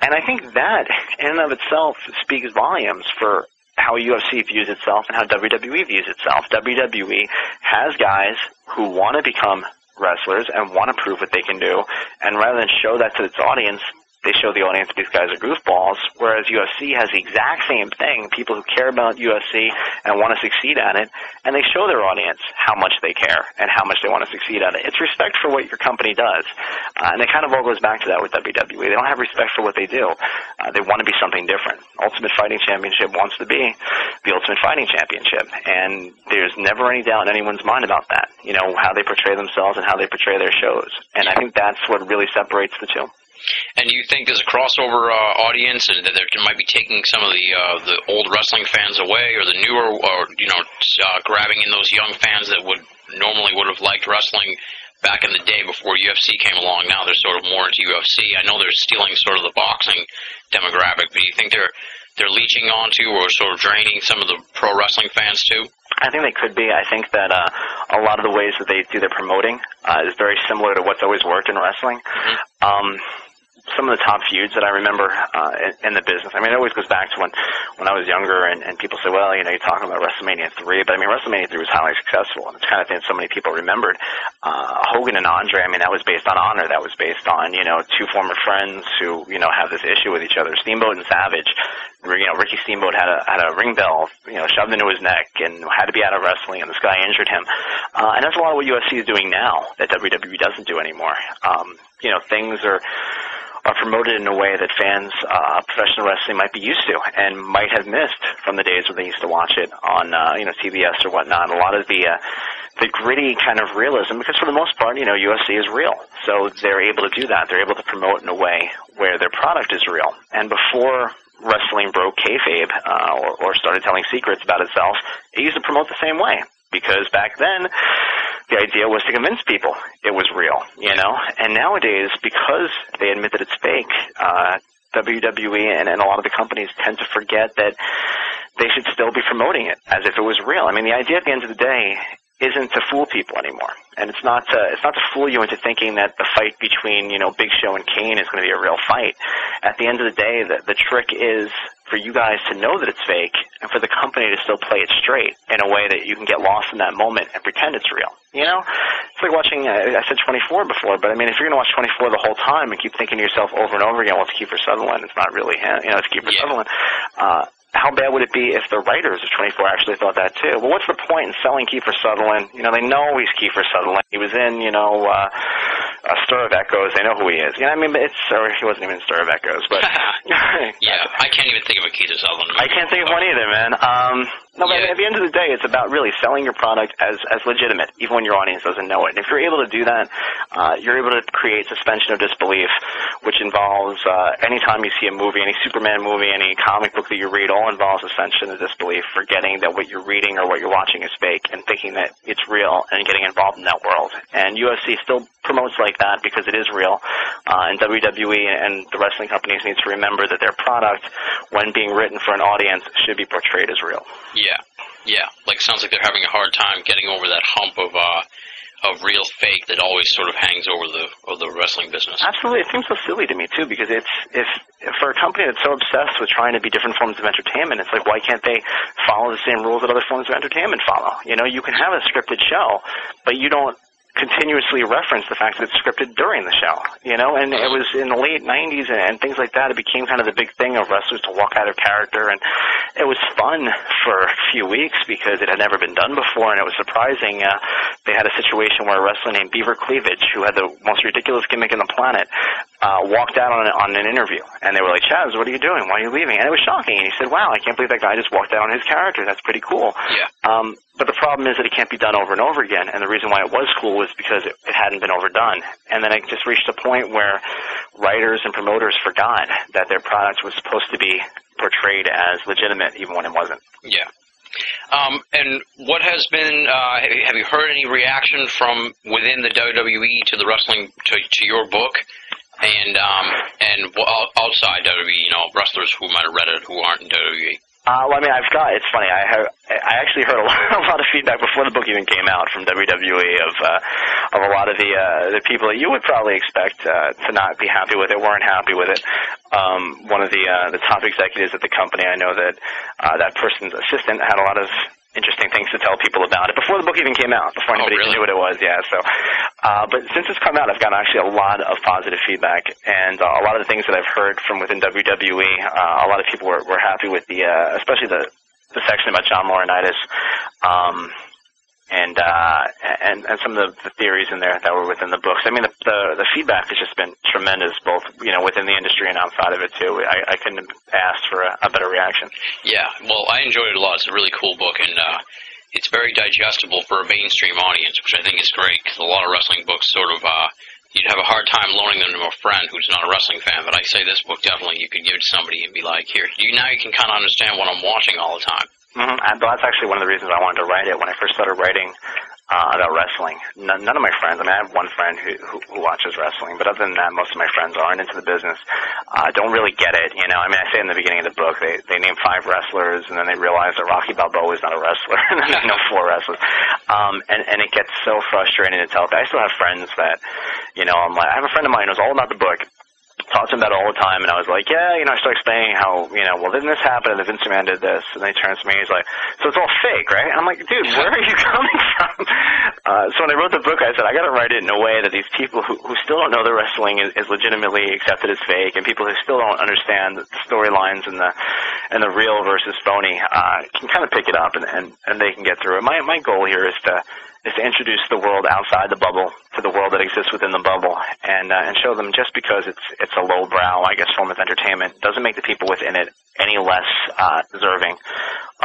And I think that, in and of itself, speaks volumes for how U F C views itself and how W W E views itself. W W E has guys who want to become wrestlers and want to prove what they can do, and rather than show that to its audience, they show the audience these guys are goofballs, whereas U F C has the exact same thing, people who care about U F C and want to succeed at it, and they show their audience how much they care and how much they want to succeed at it. It's respect for what your company does, uh, and it kind of all goes back to that with W W E. They don't have respect for what they do. Uh, they want to be something different. Ultimate Fighting Championship wants to be the Ultimate Fighting Championship, and there's never any doubt in anyone's mind about that, you know, how they portray themselves and how they portray their shows, and I think that's what really separates the two. And you think there's a crossover uh, audience, and that they might be taking some of the uh, the old wrestling fans away, or the newer, or you know, uh, grabbing in those young fans that would normally would have liked wrestling back in the day before U F C came along. Now they're sort of more into U F C. I know they're stealing sort of the boxing demographic, but do you think they're they're leeching onto or sort of draining some of the pro wrestling fans too? I think they could be. I think that uh, a lot of the ways that they do their promoting uh, is very similar to what's always worked in wrestling. Mm-hmm. Um, some of the top feuds that I remember uh, in, in the business, I mean, it always goes back to when, when I was younger and, and people say, well, you know, you're talking about WrestleMania three, but I mean, WrestleMania three was highly successful, and it's kind of thing so many people remembered. Uh, Hogan and Andre, I mean, that was based on honor. That was based on, you know, two former friends who, you know, have this issue with each other. Steamboat and Savage, you know, Ricky Steamboat had a, had a ring bell, you know, shoved into his neck and had to be out of wrestling, and this guy injured him. Uh, and that's a lot of what U F C is doing now that W W E doesn't do anymore. Um, you know, things are... are promoted in a way that fans uh, professional wrestling might be used to and might have missed from the days when they used to watch it on uh, you know, C B S or whatnot. A lot of the uh, the gritty kind of realism, because for the most part, you know, U F C is real, so they're able to do that. They're able to promote in a way where their product is real. And before wrestling broke kayfabe uh, or, or started telling secrets about itself, it used to promote the same way. Because back then, the idea was to convince people it was real, you know? And nowadays, because they admit that it's fake, uh, W W E and, and a lot of the companies tend to forget that they should still be promoting it as if it was real. I mean, the idea at the end of the day isn't to fool people anymore. And it's not to, it's not to fool you into thinking that the fight between, you know, Big Show and Kane is going to be a real fight. At the end of the day, the, the trick is for you guys to know that it's fake and for the company to still play it straight in a way that you can get lost in that moment and pretend it's real. You know? It's like watching, uh, I said twenty-four before, but I mean, if you're going to watch twenty-four the whole time and keep thinking to yourself over and over again, well, it's Kiefer Sutherland, it's not really him, you know, it's Kiefer yeah. Sutherland, uh, how bad would it be if the writers of twenty-four actually thought that too? Well, what's the point in selling Kiefer Sutherland? You know, they know he's Kiefer Sutherland. He was in, you know, uh, a Stir of Echoes. They know who he is. You know, I mean, it's, or he wasn't even in Stir of Echoes, but. Yeah, I can't even think of a Kiefer Sutherland movie. I can't think of one either, man. Um, no, but yeah. At the end of the day, it's about really selling your product as, as legitimate, even when your audience doesn't know it. And if you're able to do that, uh, you're able to create suspension of disbelief, which involves uh, any time you see a movie, any Superman movie, any comic book that you read, all involves suspension of disbelief, forgetting that what you're reading or what you're watching is fake and thinking that it's real and getting involved in that world. And U F C still promotes like that because it is real. Uh, and W W E and the wrestling companies need to remember that their product, when being written for an audience, should be portrayed as real. Yeah, yeah. Like, sounds like they're having a hard time getting over that hump of uh, of real fake that always sort of hangs over the over the wrestling business. Absolutely. It seems so silly to me, too, because it's if, if for a company that's so obsessed with trying to be different forms of entertainment, it's like, why can't they follow the same rules that other forms of entertainment follow? You know, you can have a scripted show, but you don't continuously reference the fact that it's scripted during the show, you know, and it was in the late nineties and, and things like that, it became kind of the big thing of wrestlers to walk out of character, and it was fun for a few weeks because it had never been done before, and it was surprising. Uh, they had a situation where a wrestler named Beaver Cleavage, who had the most ridiculous gimmick on the planet, uh, walked out on, on an interview, and they were like, Chaz, what are you doing? Why are you leaving? And it was shocking, and he said, wow, I can't believe that guy just walked out on his character. That's pretty cool. Yeah. Um, But the problem is that it can't be done over and over again, and the reason why it was cool was because it, it hadn't been overdone. And then it just reached a point where writers and promoters forgot that their product was supposed to be portrayed as legitimate, even when it wasn't. Yeah. Um, and what has been uh, – have you heard any reaction from within the W W E to the wrestling to, to your book? And um, and outside W W E, you know, wrestlers who might have read it who aren't in W W E? Uh, well, I mean, I've got, it's funny, I have, I actually heard a lot, a lot of feedback before the book even came out from W W E of, uh, of a lot of the, uh, the people that you would probably expect, uh, to not be happy with it, weren't happy with it. Um, one of the, uh, the top executives at the company, I know that, uh, that person's assistant had a lot of interesting things to tell people about it before the book even came out, before anybody oh, really? knew what it was, yeah. So, uh, but since it's come out, I've gotten actually a lot of positive feedback, and uh, a lot of the things that I've heard from within W W E, uh, a lot of people were, were happy with the, uh, especially the, the section about John Laurinaitis, um, and, uh, and and some of the, the theories in there that were within the books. I mean, the, the the feedback has just been tremendous, both, you know, within the industry and outside of it too. I, I couldn't have asked for a, a better reaction. Yeah, well, I enjoyed it a lot. It's a really cool book, and uh, it's very digestible for a mainstream audience, which I think is great, because a lot of wrestling books sort of uh, you'd have a hard time loaning them to a friend who's not a wrestling fan. But I say this book definitely you could give it to somebody and be like, here, you now you can kind of understand what I'm watching all the time. Mm-hmm. That's actually one of the reasons I wanted to write it. When I first started writing uh, about wrestling. None, none of my friends, I mean, I have one friend who, who, who watches wrestling, but other than that, most of my friends aren't into the business, uh, don't really get it. You know, I mean, I say in the beginning of the book, they, they name five wrestlers, and then they realize that Rocky Balboa is not a wrestler, and then they know four wrestlers. Um, and, and it gets so frustrating to tell. I still have friends that, you know, I'm like, I have a friend of mine who's all about the book. Talked to him about it all the time, and I was like, yeah, you know, I started explaining how, you know, well, didn't this happen, and the Vince McMahon did this, and then he turns to me, and he's like, so it's all fake, right? And I'm like, dude, where are you coming from? Uh, so when I wrote the book, I said, I got to write it in a way that these people who, who still don't know that wrestling is, is legitimately accepted as fake, and people who still don't understand the storylines and the and the real versus phony uh, can kind of pick it up, and, and, and they can get through it. My, my goal here is to is to introduce the world outside the bubble to the world that exists within the bubble, and uh, and show them just because it's it's a lowbrow, I guess, form of entertainment doesn't make the people within it any less uh, deserving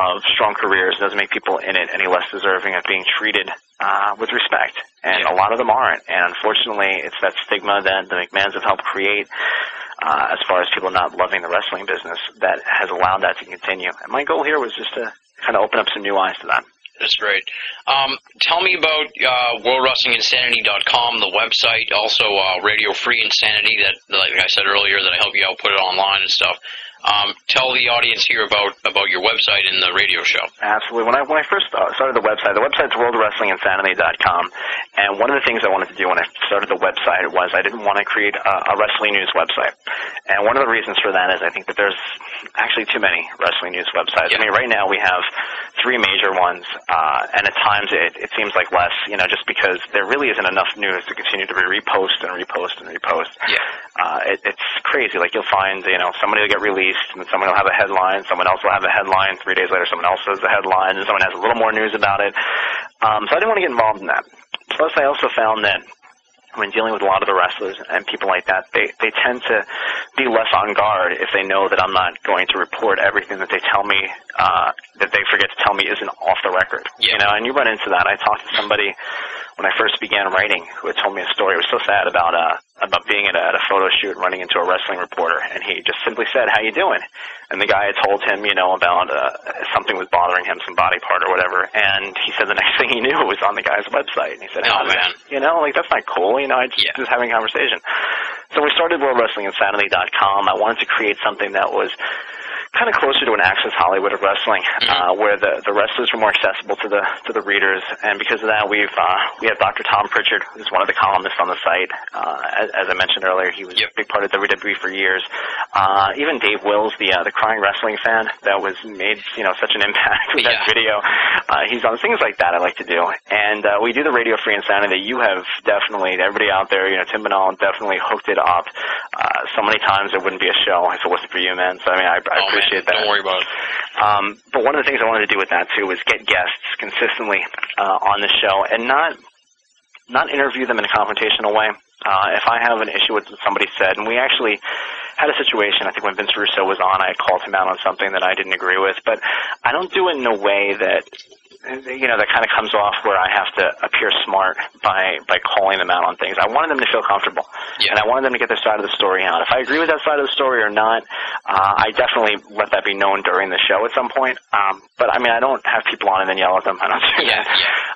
of strong careers. Doesn't make people in it any less deserving of being treated uh, with respect. And yeah. A lot of them aren't. And unfortunately, it's that stigma that the McMahons have helped create. Uh, as far as people not loving the wrestling business, that has allowed that to continue. And my goal here was just to kind of open up some new eyes to that. That's great. Um, tell me about uh, world wrestling insanity dot com, the website, also uh, Radio Free Insanity, that, like I said earlier, that I help you out put it online and stuff. Um, tell the audience here about, about your website and the radio show. Absolutely. When I when I first started the website, the website's world wrestling insanity dot com, and one of the things I wanted to do when I started the website was I didn't want to create a, a wrestling news website. And one of the reasons for that is I think that there's actually too many wrestling news websites. Yeah. I mean, right now we have three major ones, uh, and at times it, it seems like less, you know, just because there really isn't enough news to continue to be repost and repost and repost. Yeah. Uh, it, it's crazy. Like, you'll find, you know, somebody will get released, and someone will have a headline, someone else will have a headline, three days later someone else has a headline, and someone has a little more news about it. Um, so I didn't want to get involved in that. Plus, I also found that when dealing with a lot of the wrestlers and people like that, they, they tend to be less on guard if they know that I'm not going to report everything that they tell me, uh, that they forget to tell me isn't off the record. Yeah. You know, and you run into that. I talked to somebody when I first began writing who had told me a story. It was so sad about uh, about being at a, at a photo shoot and running into a wrestling reporter, and he just simply said, how you doing? And the guy had told him, you know, about uh, something was bothering him, some body part or whatever, and he said the next thing he knew it was on the guy's website. And he said, oh, man, you know, like, that's not cool. You know, I just, yeah. just having a conversation. So we started world wrestling insanity dot com. I wanted to create something that was kind of closer to an Access Hollywood of wrestling, mm-hmm. uh, where the, the wrestlers were more accessible to the to the readers. And because of that, we've uh, we have Doctor Tom Pritchard, who's one of the columnists on the site. Uh, as, as I mentioned earlier, he was yep. a big part of W W E for years. Uh, even Dave Wills, the uh, the crying wrestling fan that was made you know such an impact with yeah. that video, uh, he's on things like that. I like to do, and uh, we do the Radio Free Insanity. You have definitely everybody out there, you know, Tim Binnall definitely hooked it up. Uh, so many times it wouldn't be a show if it wasn't for you, man. So I mean, I, I oh, appreciate. That. Don't worry about it. Um, but one of the things I wanted to do with that, too, was get guests consistently uh, on the show and not not interview them in a confrontational way. Uh, if I have an issue with what somebody said, and we actually had a situation, I think when Vince Russo was on, I called him out on something that I didn't agree with, but I don't do it in a way that... you know, that kind of comes off where I have to appear smart by, by calling them out on things. I wanted them to feel comfortable, yeah. and I wanted them to get their side of the story out. If I agree with that side of the story or not, uh, I definitely let that be known during the show at some point. Um, but, I mean, I don't have people on and then yell at them. I don't do yeah. that.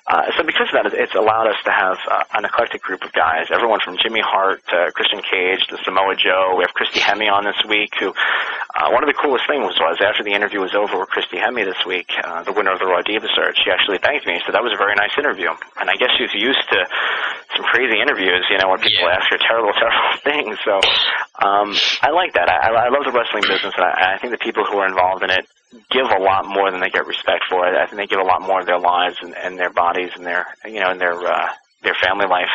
Uh, so because of that, it's allowed us to have uh, an eclectic group of guys, everyone from Jimmy Hart to Christian Cage to Samoa Joe. We have Christy Hemme on this week, who uh, one of the coolest things was after the interview was over with Christy Hemme this week, uh, the winner of the Raw Diva Search, she actually thanked me and said, that was a very nice interview. And I guess she's used to some crazy interviews, you know, when people yeah. ask her terrible, terrible things. So um, I like that. I, I love the wrestling business, and I, I think the people who are involved in it give a lot more than they get respect for. I think they give a lot more of their lives and, and their bodies and their, you know, and their uh, their family life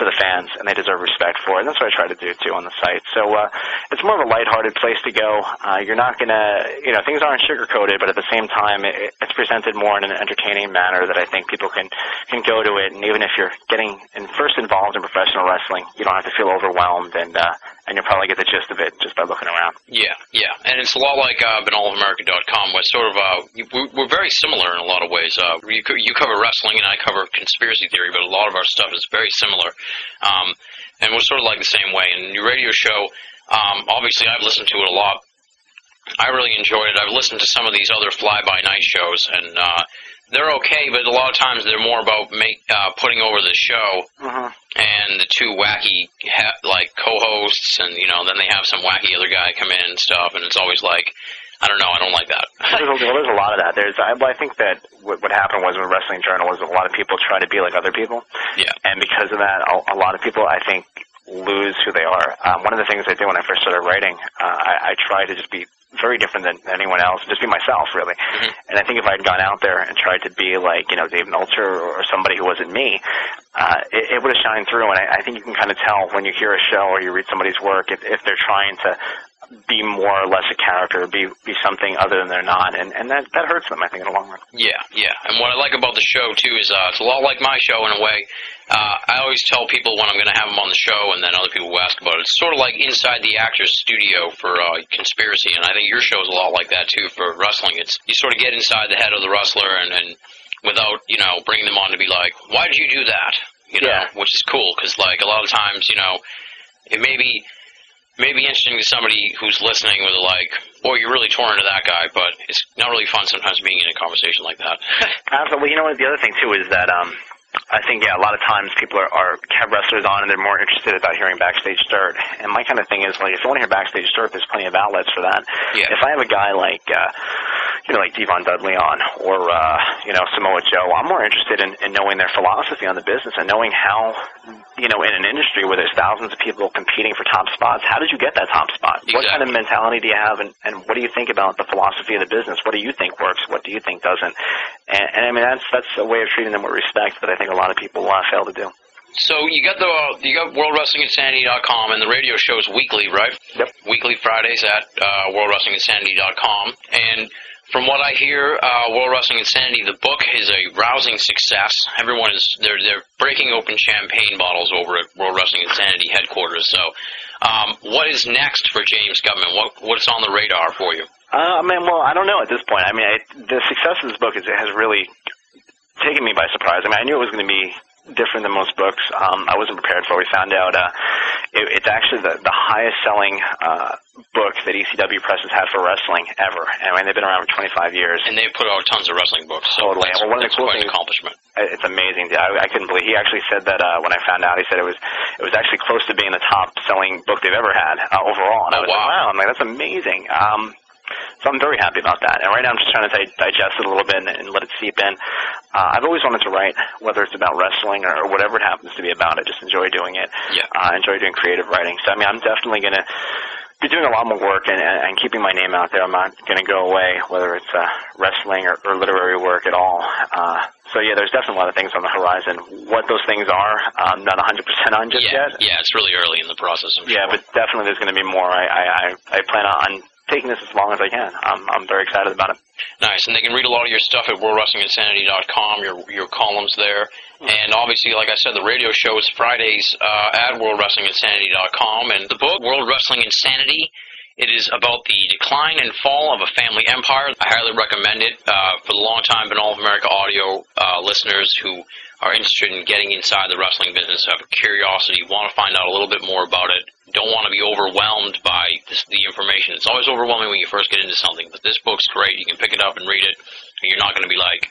to the fans, and they deserve respect for it. And that's what I try to do, too, on the site. So uh, it's more of a lighthearted place to go. Uh, you're not going to, you know, things aren't sugar-coated, but at the same time, it, it's presented more in an entertaining manner that I think people can, can go to it. And even if you're getting in, first involved in professional wrestling, you don't have to feel overwhelmed, and uh, and you'll probably get the gist of it just by looking around. Yeah, yeah. And it's a lot like uh, Binnall of America dot com. We're sort of, uh, we're very similar in a lot of ways. Uh, you, you cover wrestling, and I cover conspiracy theory, but a lot of our stuff is very similar, um, and we're sort of like the same way. And your radio show, um, obviously I've listened to it a lot. I really enjoyed it. I've listened to some of these other fly-by-night shows, and uh, they're okay, but a lot of times they're more about make, uh, putting over the show uh-huh. and the two wacky ha- like co-hosts, and you know, then they have some wacky other guy come in and stuff, and it's always like, I don't know, I don't like that. Well, there's a lot of that. There's, I, I think that what, what happened was with wrestling journalism, a lot of people try to be like other people, yeah, and because of that, a, a lot of people, I think, lose who they are. Um, one of the things I did when I first started writing, uh, I, I tried to just be very different than anyone else, just be myself, really. Mm-hmm. And I think if I had gone out there and tried to be like, you know, Dave Meltzer or somebody who wasn't me, uh, it, it would have shined through. And I, I think you can kind of tell when you hear a show or you read somebody's work if, if they're trying to be more or less a character, be be something other than they're not, and, and that, that hurts them, I think, in the long run. Yeah, yeah. And what I like about the show, too, is uh, it's a lot like my show in a way. Uh, I always tell people when I'm going to have them on the show, and then other people ask about it. It's sort of like inside the actor's studio for uh, conspiracy, and I think your show is a lot like that, too, for wrestling. It's you sort of get inside the head of the wrestler and, and without, you know, bringing them on to be like, why did you do that? You know, yeah. Which is cool, because, like, a lot of times, you know, it may be... Maybe interesting to somebody who's listening with a like, boy, you're really torn into that guy, but it's not really fun sometimes being in a conversation like that. Absolutely. You know what? The other thing, too, is that um, I think, yeah, a lot of times people are, are have wrestlers on and they're more interested about hearing backstage dirt. And my kind of thing is, like, if you want to hear backstage dirt, there's plenty of outlets for that. Yeah. If I have a guy like... Uh, you know, like Devon Dudley on or, uh, you know, Samoa Joe, I'm more interested in, in knowing their philosophy on the business and knowing how, you know, in an industry where there's thousands of people competing for top spots, how did you get that top spot? Exactly. What kind of mentality do you have, and, and what do you think about the philosophy of the business? What do you think works? What do you think doesn't? And, and I mean, that's that's a way of treating them with respect that I think a lot of people uh, fail to do. So you got the uh, you got world wrestling insanity dot com, and the radio show's weekly, right? Yep. Weekly Fridays at uh, world wrestling insanity dot com. And from what I hear, uh, World Wrestling Insanity, the book is a rousing success. Everyone is they're they're breaking open champagne bottles over at World Wrestling Insanity headquarters. So, um, what is next for James Guttman? What what's on the radar for you? Uh, I mean, well, I don't know at this point. I mean, I, the success of this book is it has really taken me by surprise. I mean, I knew it was going to be different than most books. Um, I wasn't prepared for it. We found out uh, it, it's actually the, the highest-selling uh, book that E C W Press has had for wrestling ever. I mean, they've been around for twenty-five years. And they've put out tons of wrestling books. So totally. That's, well, one of the cool quite things, an accomplishment. It's amazing. I, I couldn't believe. He actually said that uh, when I found out, he said it was it was actually close to being the top-selling book they've ever had uh, overall. And oh, I was wow. like, wow, I'm like, that's amazing. Um, so I'm very happy about that. And right now I'm just trying to t- digest it a little bit and, and let it seep in. Uh, I've always wanted to write, whether it's about wrestling or whatever it happens to be about. I just enjoy doing it. Yeah. Uh, enjoy doing creative writing. So, I mean, I'm definitely going to be doing a lot more work and, and, and keeping my name out there. I'm not going to go away, whether it's uh, wrestling or, or literary work at all. Uh, so, yeah, there's definitely a lot of things on the horizon. What those things are, I'm not one hundred percent on just yeah. yet. Yeah, it's really early in the process. I'm yeah, sure. But definitely there's going to be more. I, I, I, I plan on taking this as long as I can. I'm, I'm very excited about it. Nice, and they can read a lot of your stuff at world wrestling insanity dot com, your your columns there. And obviously, like I said, the radio show is Fridays uh, at world wrestling insanity dot com. And the book, World Wrestling Insanity, it is about the decline and fall of a family empire. I highly recommend it uh, for the long-time Binnall of America audio uh, listeners who are interested in getting inside the wrestling business, have a curiosity, want to find out a little bit more about it, don't want to be overwhelmed by this, the information. It's always overwhelming when you first get into something, but this book's great. You can pick it up and read it, and you're not going to be like,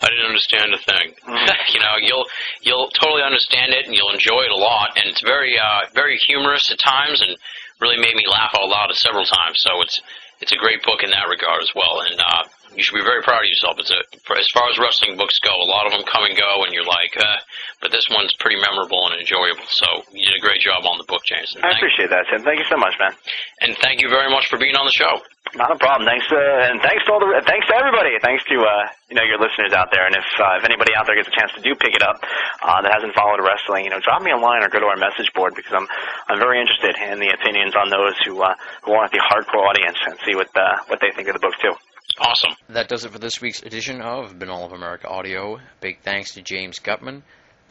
I didn't understand a thing. Mm-hmm. You know, you'll you'll totally understand it, and you'll enjoy it a lot, and it's very uh, very humorous at times, and really made me laugh out loud several times, so it's it's a great book in that regard as well, and uh, you should be very proud of yourself. It's a, as far as wrestling books go, a lot of them come and go, and you're like, uh, but this one's pretty memorable and enjoyable. So you did a great job on the book, James. I appreciate that, Tim. Thank you so much, man. And thank you very much for being on the show. Not a problem. Thanks, uh, and thanks to all the, thanks to everybody. Thanks to uh, you know your listeners out there. And if uh, if anybody out there gets a chance to do pick it up uh, that hasn't followed wrestling, you know, drop me a line or go to our message board because I'm I'm very interested in the opinions on those who uh, who aren't the hardcore audience and see what uh, what they think of the book too. Awesome. That does it for this week's edition of Binnall of America Audio. Big thanks to James Guttman.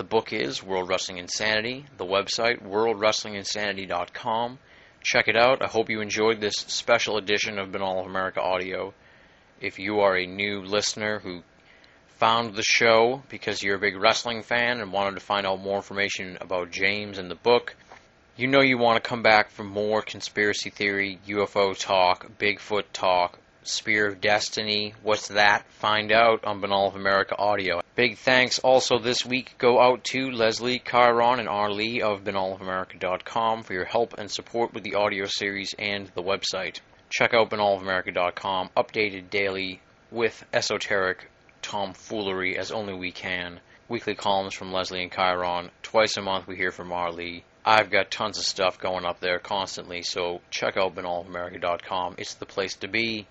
The book is World Wrestling Insanity. The website world wrestling insanity dot com. Check it out. I hope you enjoyed this special edition of Binnall of America Audio. If you are a new listener who found the show because you're a big wrestling fan and wanted to find out more information about James and the book, you know you want to come back for more conspiracy theory, U F O talk, Bigfoot talk, Spear of Destiny. What's that? Find out on Binnall of America Audio. Big thanks also this week go out to Leslie, Chiron, and Arlie of Binnall of America dot com for your help and support with the audio series and the website. Check out Binnall of America dot com, updated daily with esoteric tomfoolery as only we can. Weekly columns from Leslie and Chiron. Twice a month we hear from Arlie. I've got tons of stuff going up there constantly, so check out Binnall of America dot com. It's the place to be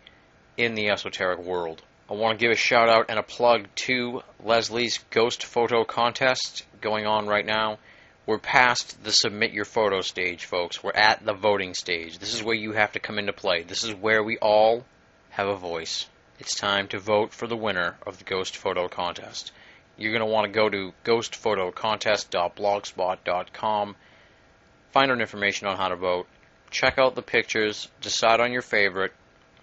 in the esoteric world. I want to give a shout out and a plug to Leslie's Ghost Photo Contest going on right now. We're past the submit your photo stage, folks. We're at the voting stage. This is where you have to come into play. This is where we all have a voice. It's time to vote for the winner of the Ghost Photo Contest. You're going to want to go to ghost photo contest dot blogspot dot com, find out information on how to vote, check out the pictures, decide on your favorite,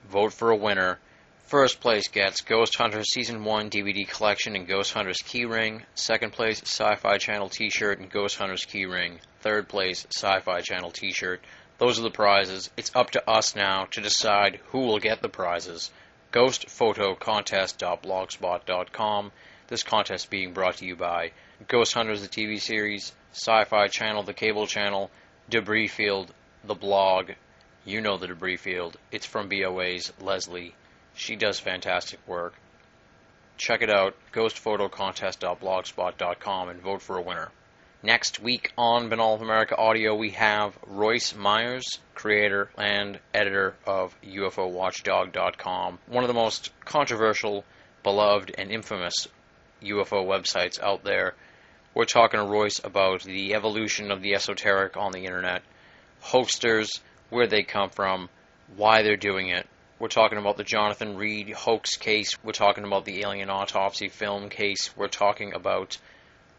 vote for a winner. First place gets Ghost Hunter Season one D V D Collection and Ghost Hunter's Keyring. Second place, Sci-Fi Channel T-Shirt and Ghost Hunter's Keyring. Third place, Sci-Fi Channel T-Shirt. Those are the prizes. It's up to us now to decide who will get the prizes. ghost photo contest dot blogspot dot com. This contest being brought to you by Ghost Hunters, the T V series, Sci-Fi Channel, the cable channel, Debris Field, the blog. You know the Debris Field. It's from B O A's Leslie. She does fantastic work. Check it out, ghost photo contest dot blogspot dot com, and vote for a winner. Next week on Binnall of America Audio, we have Royce Myers, creator and editor of U F O watchdog dot com, one of the most controversial, beloved, and infamous U F O websites out there. We're talking to Royce about the evolution of the esoteric on the internet, hoaxers, where they come from, why they're doing it. We're talking about the Jonathan Reed hoax case. We're talking about the alien autopsy film case. We're talking about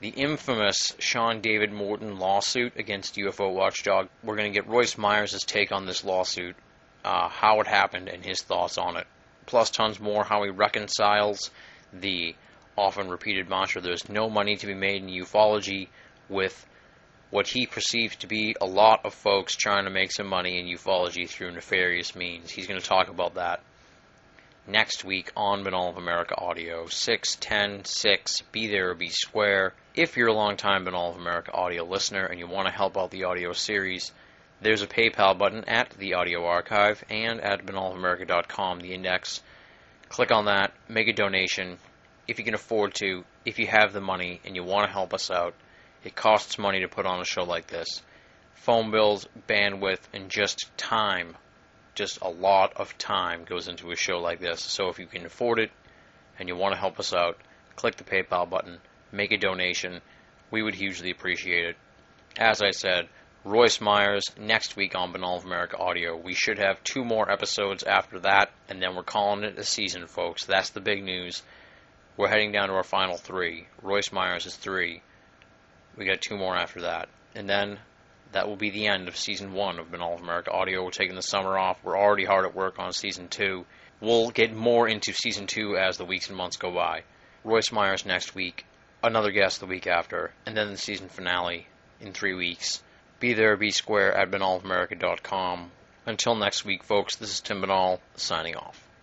the infamous Sean David Morton lawsuit against U F O Watchdog. We're going to get Royce Myers' take on this lawsuit, uh, how it happened, and his thoughts on it. Plus tons more, how he reconciles the often repeated mantra, there's no money to be made in ufology, with what he perceives to be a lot of folks trying to make some money in ufology through nefarious means. He's going to talk about that next week on Binnall of America Audio, six ten six, be there or be square. If you're a long-time Binnall of America Audio listener and you want to help out the audio series, there's a PayPal button at the audio archive and at Binnall of America dot com, the index. Click on that, make a donation. If you can afford to, if you have the money and you want to help us out, it costs money to put on a show like this. Phone bills, bandwidth, and just time. Just a lot of time goes into a show like this. So if you can afford it and you want to help us out, click the PayPal button, make a donation. We would hugely appreciate it. As I said, Royce Myers next week on Binnall of America Audio. We should have two more episodes after that, and then we're calling it a season, folks. That's the big news. We're heading down to our final three. Royce Myers is three. We got two more after that. And then that will be the end of Season one of Binnall of America Audio. We're taking the summer off. We're already hard at work on Season two. We'll get more into Season two as the weeks and months go by. Royce Myers next week, another guest the week after, and then the season finale in three weeks. Be there, be square at Binnall of America dot com. Until next week, folks, this is Tim Binnall signing off.